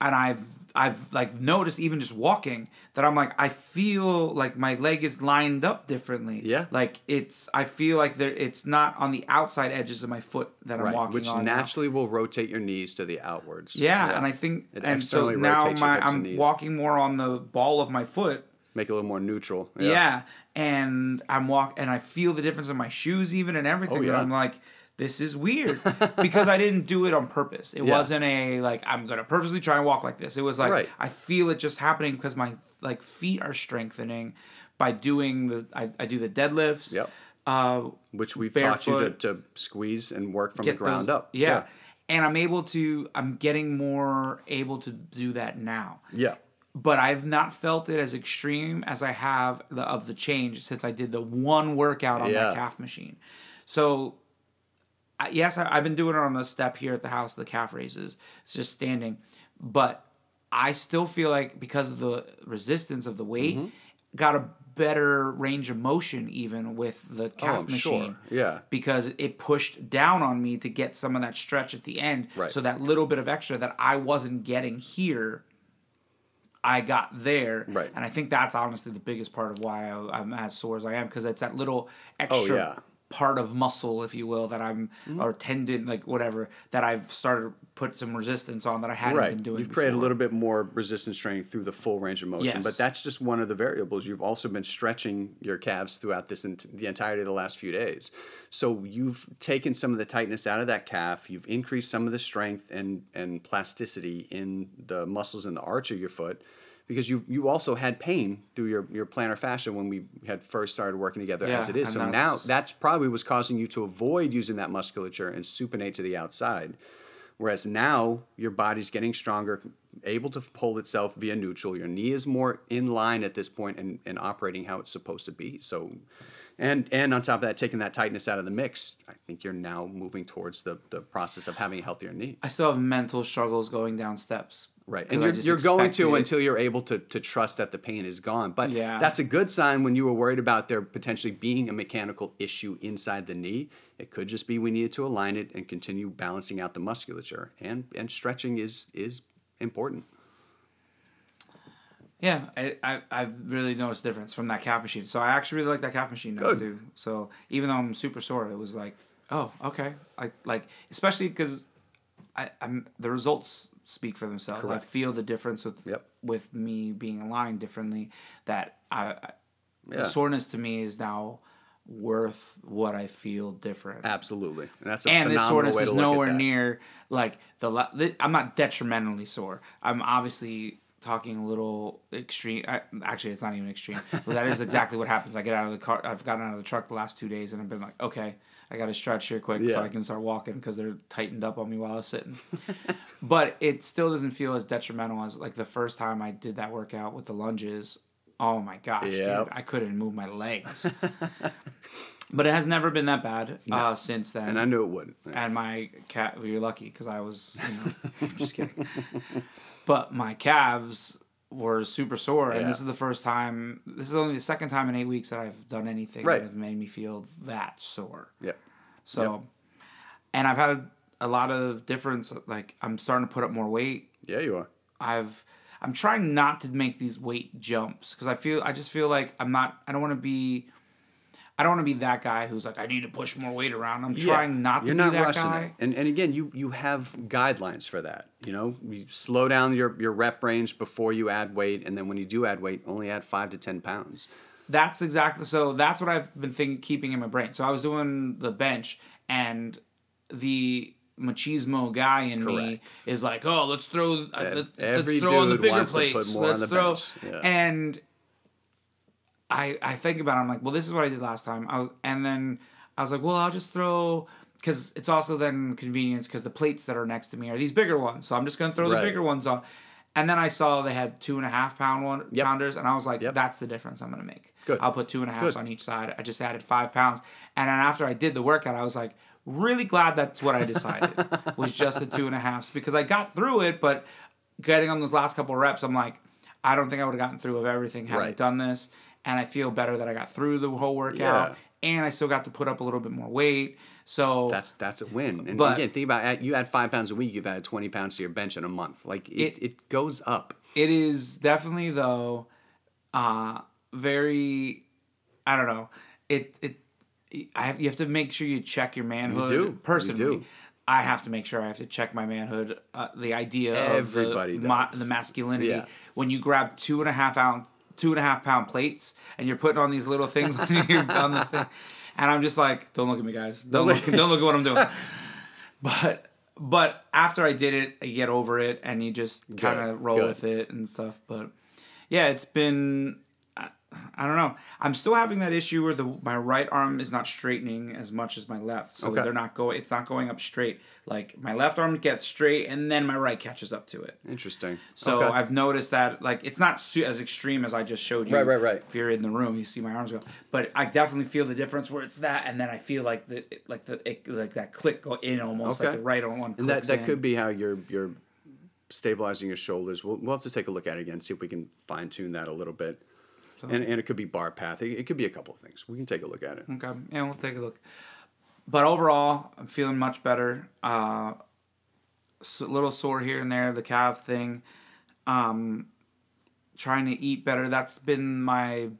And I've I've like noticed even just walking that I'm like I feel like my leg is lined up differently. Yeah. Like it's I feel like there it's not on the outside edges of my foot that right. I'm walking Which on. Which naturally now. will rotate your knees to the outwards. Yeah, yeah. and I think it and so now my I'm walking more on the ball of my foot. Make it a little more neutral. Yeah. yeah. And I'm walk and I feel the difference in my shoes even and everything. Oh, yeah. And I'm like, this is weird because I didn't do it on purpose. It yeah. wasn't a, like, I'm going to purposely try and walk like this. It was like, right. I feel it just happening because my, like, feet are strengthening by doing the, I, I do the deadlifts. Yep. Uh, Which we've barefoot, taught you to, to squeeze and work from the ground those, up. Yeah. yeah. And I'm able to, I'm getting more able to do that now. Yeah. But I've not felt it as extreme as I have the, of the change since I did the one workout on yeah. my calf machine. So... Yes, I've been doing it on the step here at the house, the calf raises. It's just standing. But I still feel like because of the resistance of the weight, mm-hmm. got a better range of motion even with the calf oh, I'm machine. Sure. Yeah. Because it pushed down on me to get some of that stretch at the end. Right. So that little bit of extra that I wasn't getting here, I got there. Right. And I think that's honestly the biggest part of why I, I'm as sore as I am, because it's that little extra... Oh, yeah. part of muscle, if you will, that I'm mm-hmm. or tendon, like whatever, that I've started put some resistance on that I hadn't right. been doing. You've before. Created a little bit more resistance training through the full range of motion, yes. but that's just one of the variables. You've also been stretching your calves throughout this in- the entirety of the last few days, so you've taken some of the tightness out of that calf. You've increased some of the strength and and plasticity in the muscles in the arch of your foot. Because you you also had pain through your, your plantar fascia when we had first started working together yeah, as it is. So that's, now that's probably was causing you to avoid using that musculature and supinate to the outside. Whereas now your body's getting stronger, able to pull itself via neutral. Your knee is more in line at this point and, and operating how it's supposed to be. So, and and on top of that, taking that tightness out of the mix, I think you're now moving towards the, the process of having a healthier knee. I still have mental struggles going down steps. Right. And you're, you're going to it. Until you're able to to trust that the pain is gone. But yeah. that's a good sign when you were worried about there potentially being a mechanical issue inside the knee. It could just be we needed to align it and continue balancing out the musculature. And and stretching is is important. Yeah, I, I, I've really noticed a difference from that calf machine. So I actually really like that calf machine now, good. Too. So even though I'm super sore, it was like, oh, okay. I, like, especially because I'm the results... speak for themselves. Correct. I feel the difference with yep. with me being aligned differently. That I, I yeah. the soreness to me is now worth what I feel different. Absolutely, and that's a and this soreness is nowhere near like the, the. I'm not detrimentally sore. I'm obviously talking a little extreme. I, actually, it's not even extreme. But that is exactly what happens. I get out of the car. I've gotten out of the truck the last two days, and I've been like, okay, I got to stretch here quick yeah. so I can start walking because they're tightened up on me while I was sitting. But it still doesn't feel as detrimental as like the first time I did that workout with the lunges. Oh my gosh, yep. dude, I couldn't move my legs. But it has never been that bad no. uh, since then. And I knew it wouldn't. Yeah. And my cat, well, you're lucky because I was, you know, just kidding. But my calves were super sore, yeah. and this is the first time. This is only the second time in eight weeks that I've done anything right. that has made me feel that sore. Yeah. So, yep. and I've had a lot of difference. Like I'm starting to put up more weight. Yeah, you are. I've I'm trying not to make these weight jumps because I feel I just feel like I'm not. I don't want to be. I don't want to be that guy who's like, I need to push more weight around. I'm trying yeah, not to you're be not that rushing guy. It. And and again, you you have guidelines for that. You know, you slow down your, your rep range before you add weight, and then when you do add weight, only add five to ten pounds. That's exactly so. That's what I've been thinking, keeping in my brain. So I was doing the bench, and the machismo guy in Correct. Me is like, oh, let's throw, let, let's throw on the bigger plates. Let's throw, yeah. and. I, I think about it, I'm like, well, this is what I did last time. I was, and then I was like, well, I'll just throw... Because it's also then convenience because the plates that are next to me are these bigger ones. So I'm just going to throw right. the bigger ones on. And then I saw they had two and a half pound one, yep. pounders. And I was like, yep. that's the difference I'm going to make. Good. I'll put two and a halfs Good. On each side. I just added five pounds. And then after I did the workout, I was like, really glad that's what I decided. Was just the two and a halfs. Because I got through it, but getting on those last couple reps, I'm like, I don't think I would have gotten through of everything had right. I done this. And I feel better that I got through the whole workout. Yeah. And I still got to put up a little bit more weight. So that's that's a win. And but, again, think about it. You add five pounds a week, you've added twenty pounds to your bench in a month. Like, it, it, it goes up. It is definitely, though, uh, very, I don't know. It it I have, you have to make sure you check your manhood. You do. Personally. You do. I have to make sure I have to check my manhood. Uh, the idea Everybody of the, ma- the masculinity. Yeah. When you grab two and a half ounce, two and a half pound plates, and you're putting on these little things on your on the thing, and I'm just like, don't look at me, guys, don't look, don't look at what I'm doing. But but after I did it, I get over it, and you just kind of roll Good. With it and stuff. But yeah, it's been I, I don't know. I'm still having that issue where the my right arm is not straightening as much as my left, so okay. they're not going. It's not going up straight. Like my left arm gets straight, and then my right catches up to it. Interesting. So okay. I've noticed that like it's not su- as extreme as I just showed you. Right, right, right. If you're in the room, you see my arms go. But I definitely feel the difference where it's that, and then I feel like the like the it, like that click go in almost okay. like the right arm one. And that that in. Could be how you're you're stabilizing your shoulders. We'll we'll have to take a look at it again, see if we can fine tune that a little bit. So. And and it could be bar path. It, it could be a couple of things. We can take a look at it. Okay, yeah, we'll take a look. But overall, I'm feeling much better. A uh, so, little sore here and there, the calf thing. Um, trying to eat better. That's been my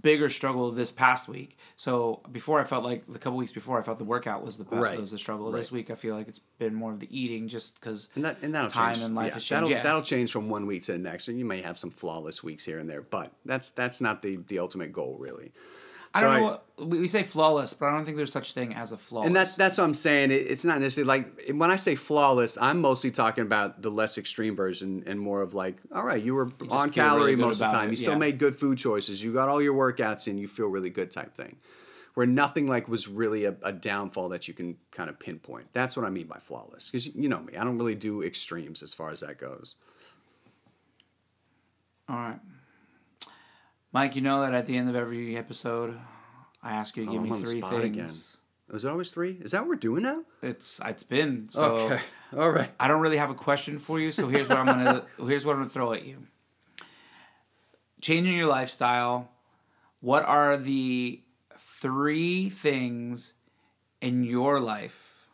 bigger struggle this past week. So before I felt like the couple weeks before I felt the workout was the right. was the struggle. Right. This week I feel like it's been more of the eating, just because and that, and that'll time change. And life yeah, has changed. That'll, yeah. that'll change from one week to the next, and you may have some flawless weeks here and there, but that's that's not the, the ultimate goal, really. I don't so know. I, what, we say flawless, but I don't think there's such thing as a flawless. And that's that's what I'm saying. It, it's not necessarily like when I say flawless, I'm mostly talking about the less extreme version and more of like, all right, you were you on calorie really most of the time. It, you yeah. still made good food choices. You got all your workouts in. You feel really good type thing, where nothing like was really a, a downfall that you can kind of pinpoint. That's what I mean by flawless, because you know me. I don't really do extremes as far as that goes. All right. Mike, you know that at the end of every episode, I ask you to give oh, me three things. Again. Is it always three? Is that what we're doing now? It's it's been so. Okay. All right. I don't really have a question for you, so here's what I'm gonna here's what I'm gonna throw at you. Changing your lifestyle. What are the three things in your life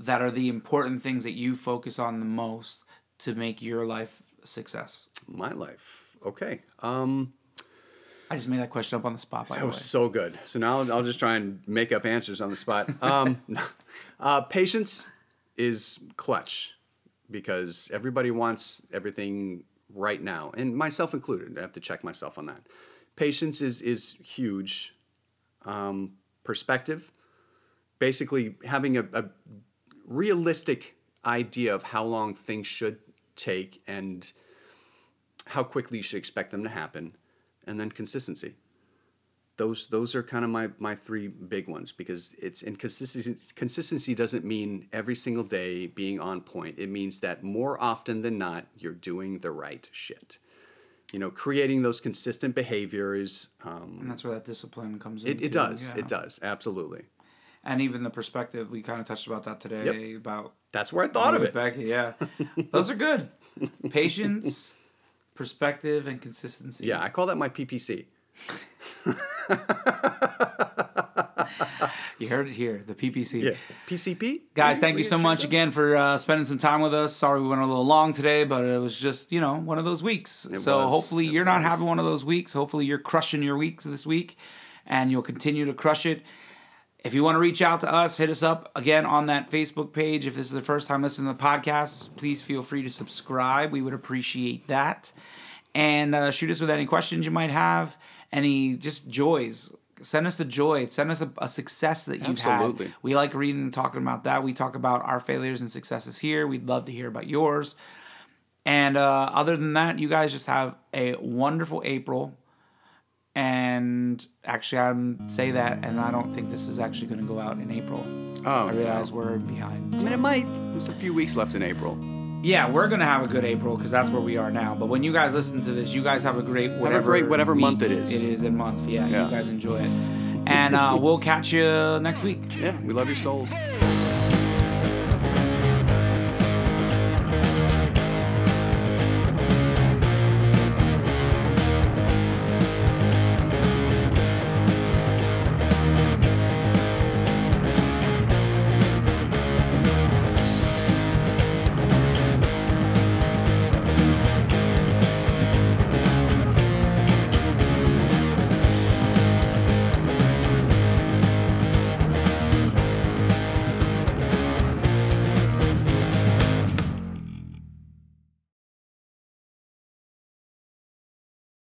that are the important things that you focus on the most to make your life a success? My life. Okay. Um, I just made that question up on the spot, by the way. That was so good. So now I'll, I'll just try and make up answers on the spot. Um, uh, patience is clutch because everybody wants everything right now, and myself included. I have to check myself on that. Patience is, is huge. Um, perspective, basically having a, a realistic idea of how long things should take and how quickly you should expect them to happen, and then consistency. Those those are kind of my, my three big ones, because it's and consistency, consistency doesn't mean every single day being on point. It means that more often than not, you're doing the right shit. You know, creating those consistent behaviors. Um, and that's where that discipline comes in. It, it does. Yeah. It does. Absolutely. And even the perspective, we kind of touched about that today. Yep. About That's where I thought of it. Becky, yeah. Those are good. Patience. Perspective and consistency. Yeah, I call that my P P C. You heard it here, the P P C. Yeah. P C P? Guys, thank you so much again for uh, spending some time with us. Sorry we went a little long today, but it was just, you know, one of those weeks. It so was, hopefully you're was. not having one of those weeks. Hopefully you're crushing your weeks this week, and you'll continue to crush it. If you want to reach out to us, hit us up again on that Facebook page. If this is the first time listening to the podcast, please feel free to subscribe. We would appreciate that. And uh, shoot us with any questions you might have, any just joys. Send us the joy. Send us a, a success that you've Absolutely. had. We like reading and talking about that. We talk about our failures and successes here. We'd love to hear about yours. And uh, other than that, you guys just have a wonderful April. And actually, I say that, and I don't think this is actually going to go out in April. Oh, I realize no. we're behind. I mean, it might. There's a few weeks left in April. Yeah, we're going to have a good April because that's where we are now. But when you guys listen to this, you guys have a great whatever, have a great whatever month it is. It is in month. Yeah, yeah. You guys enjoy it. And uh, we'll catch you next week. Yeah, we love your souls.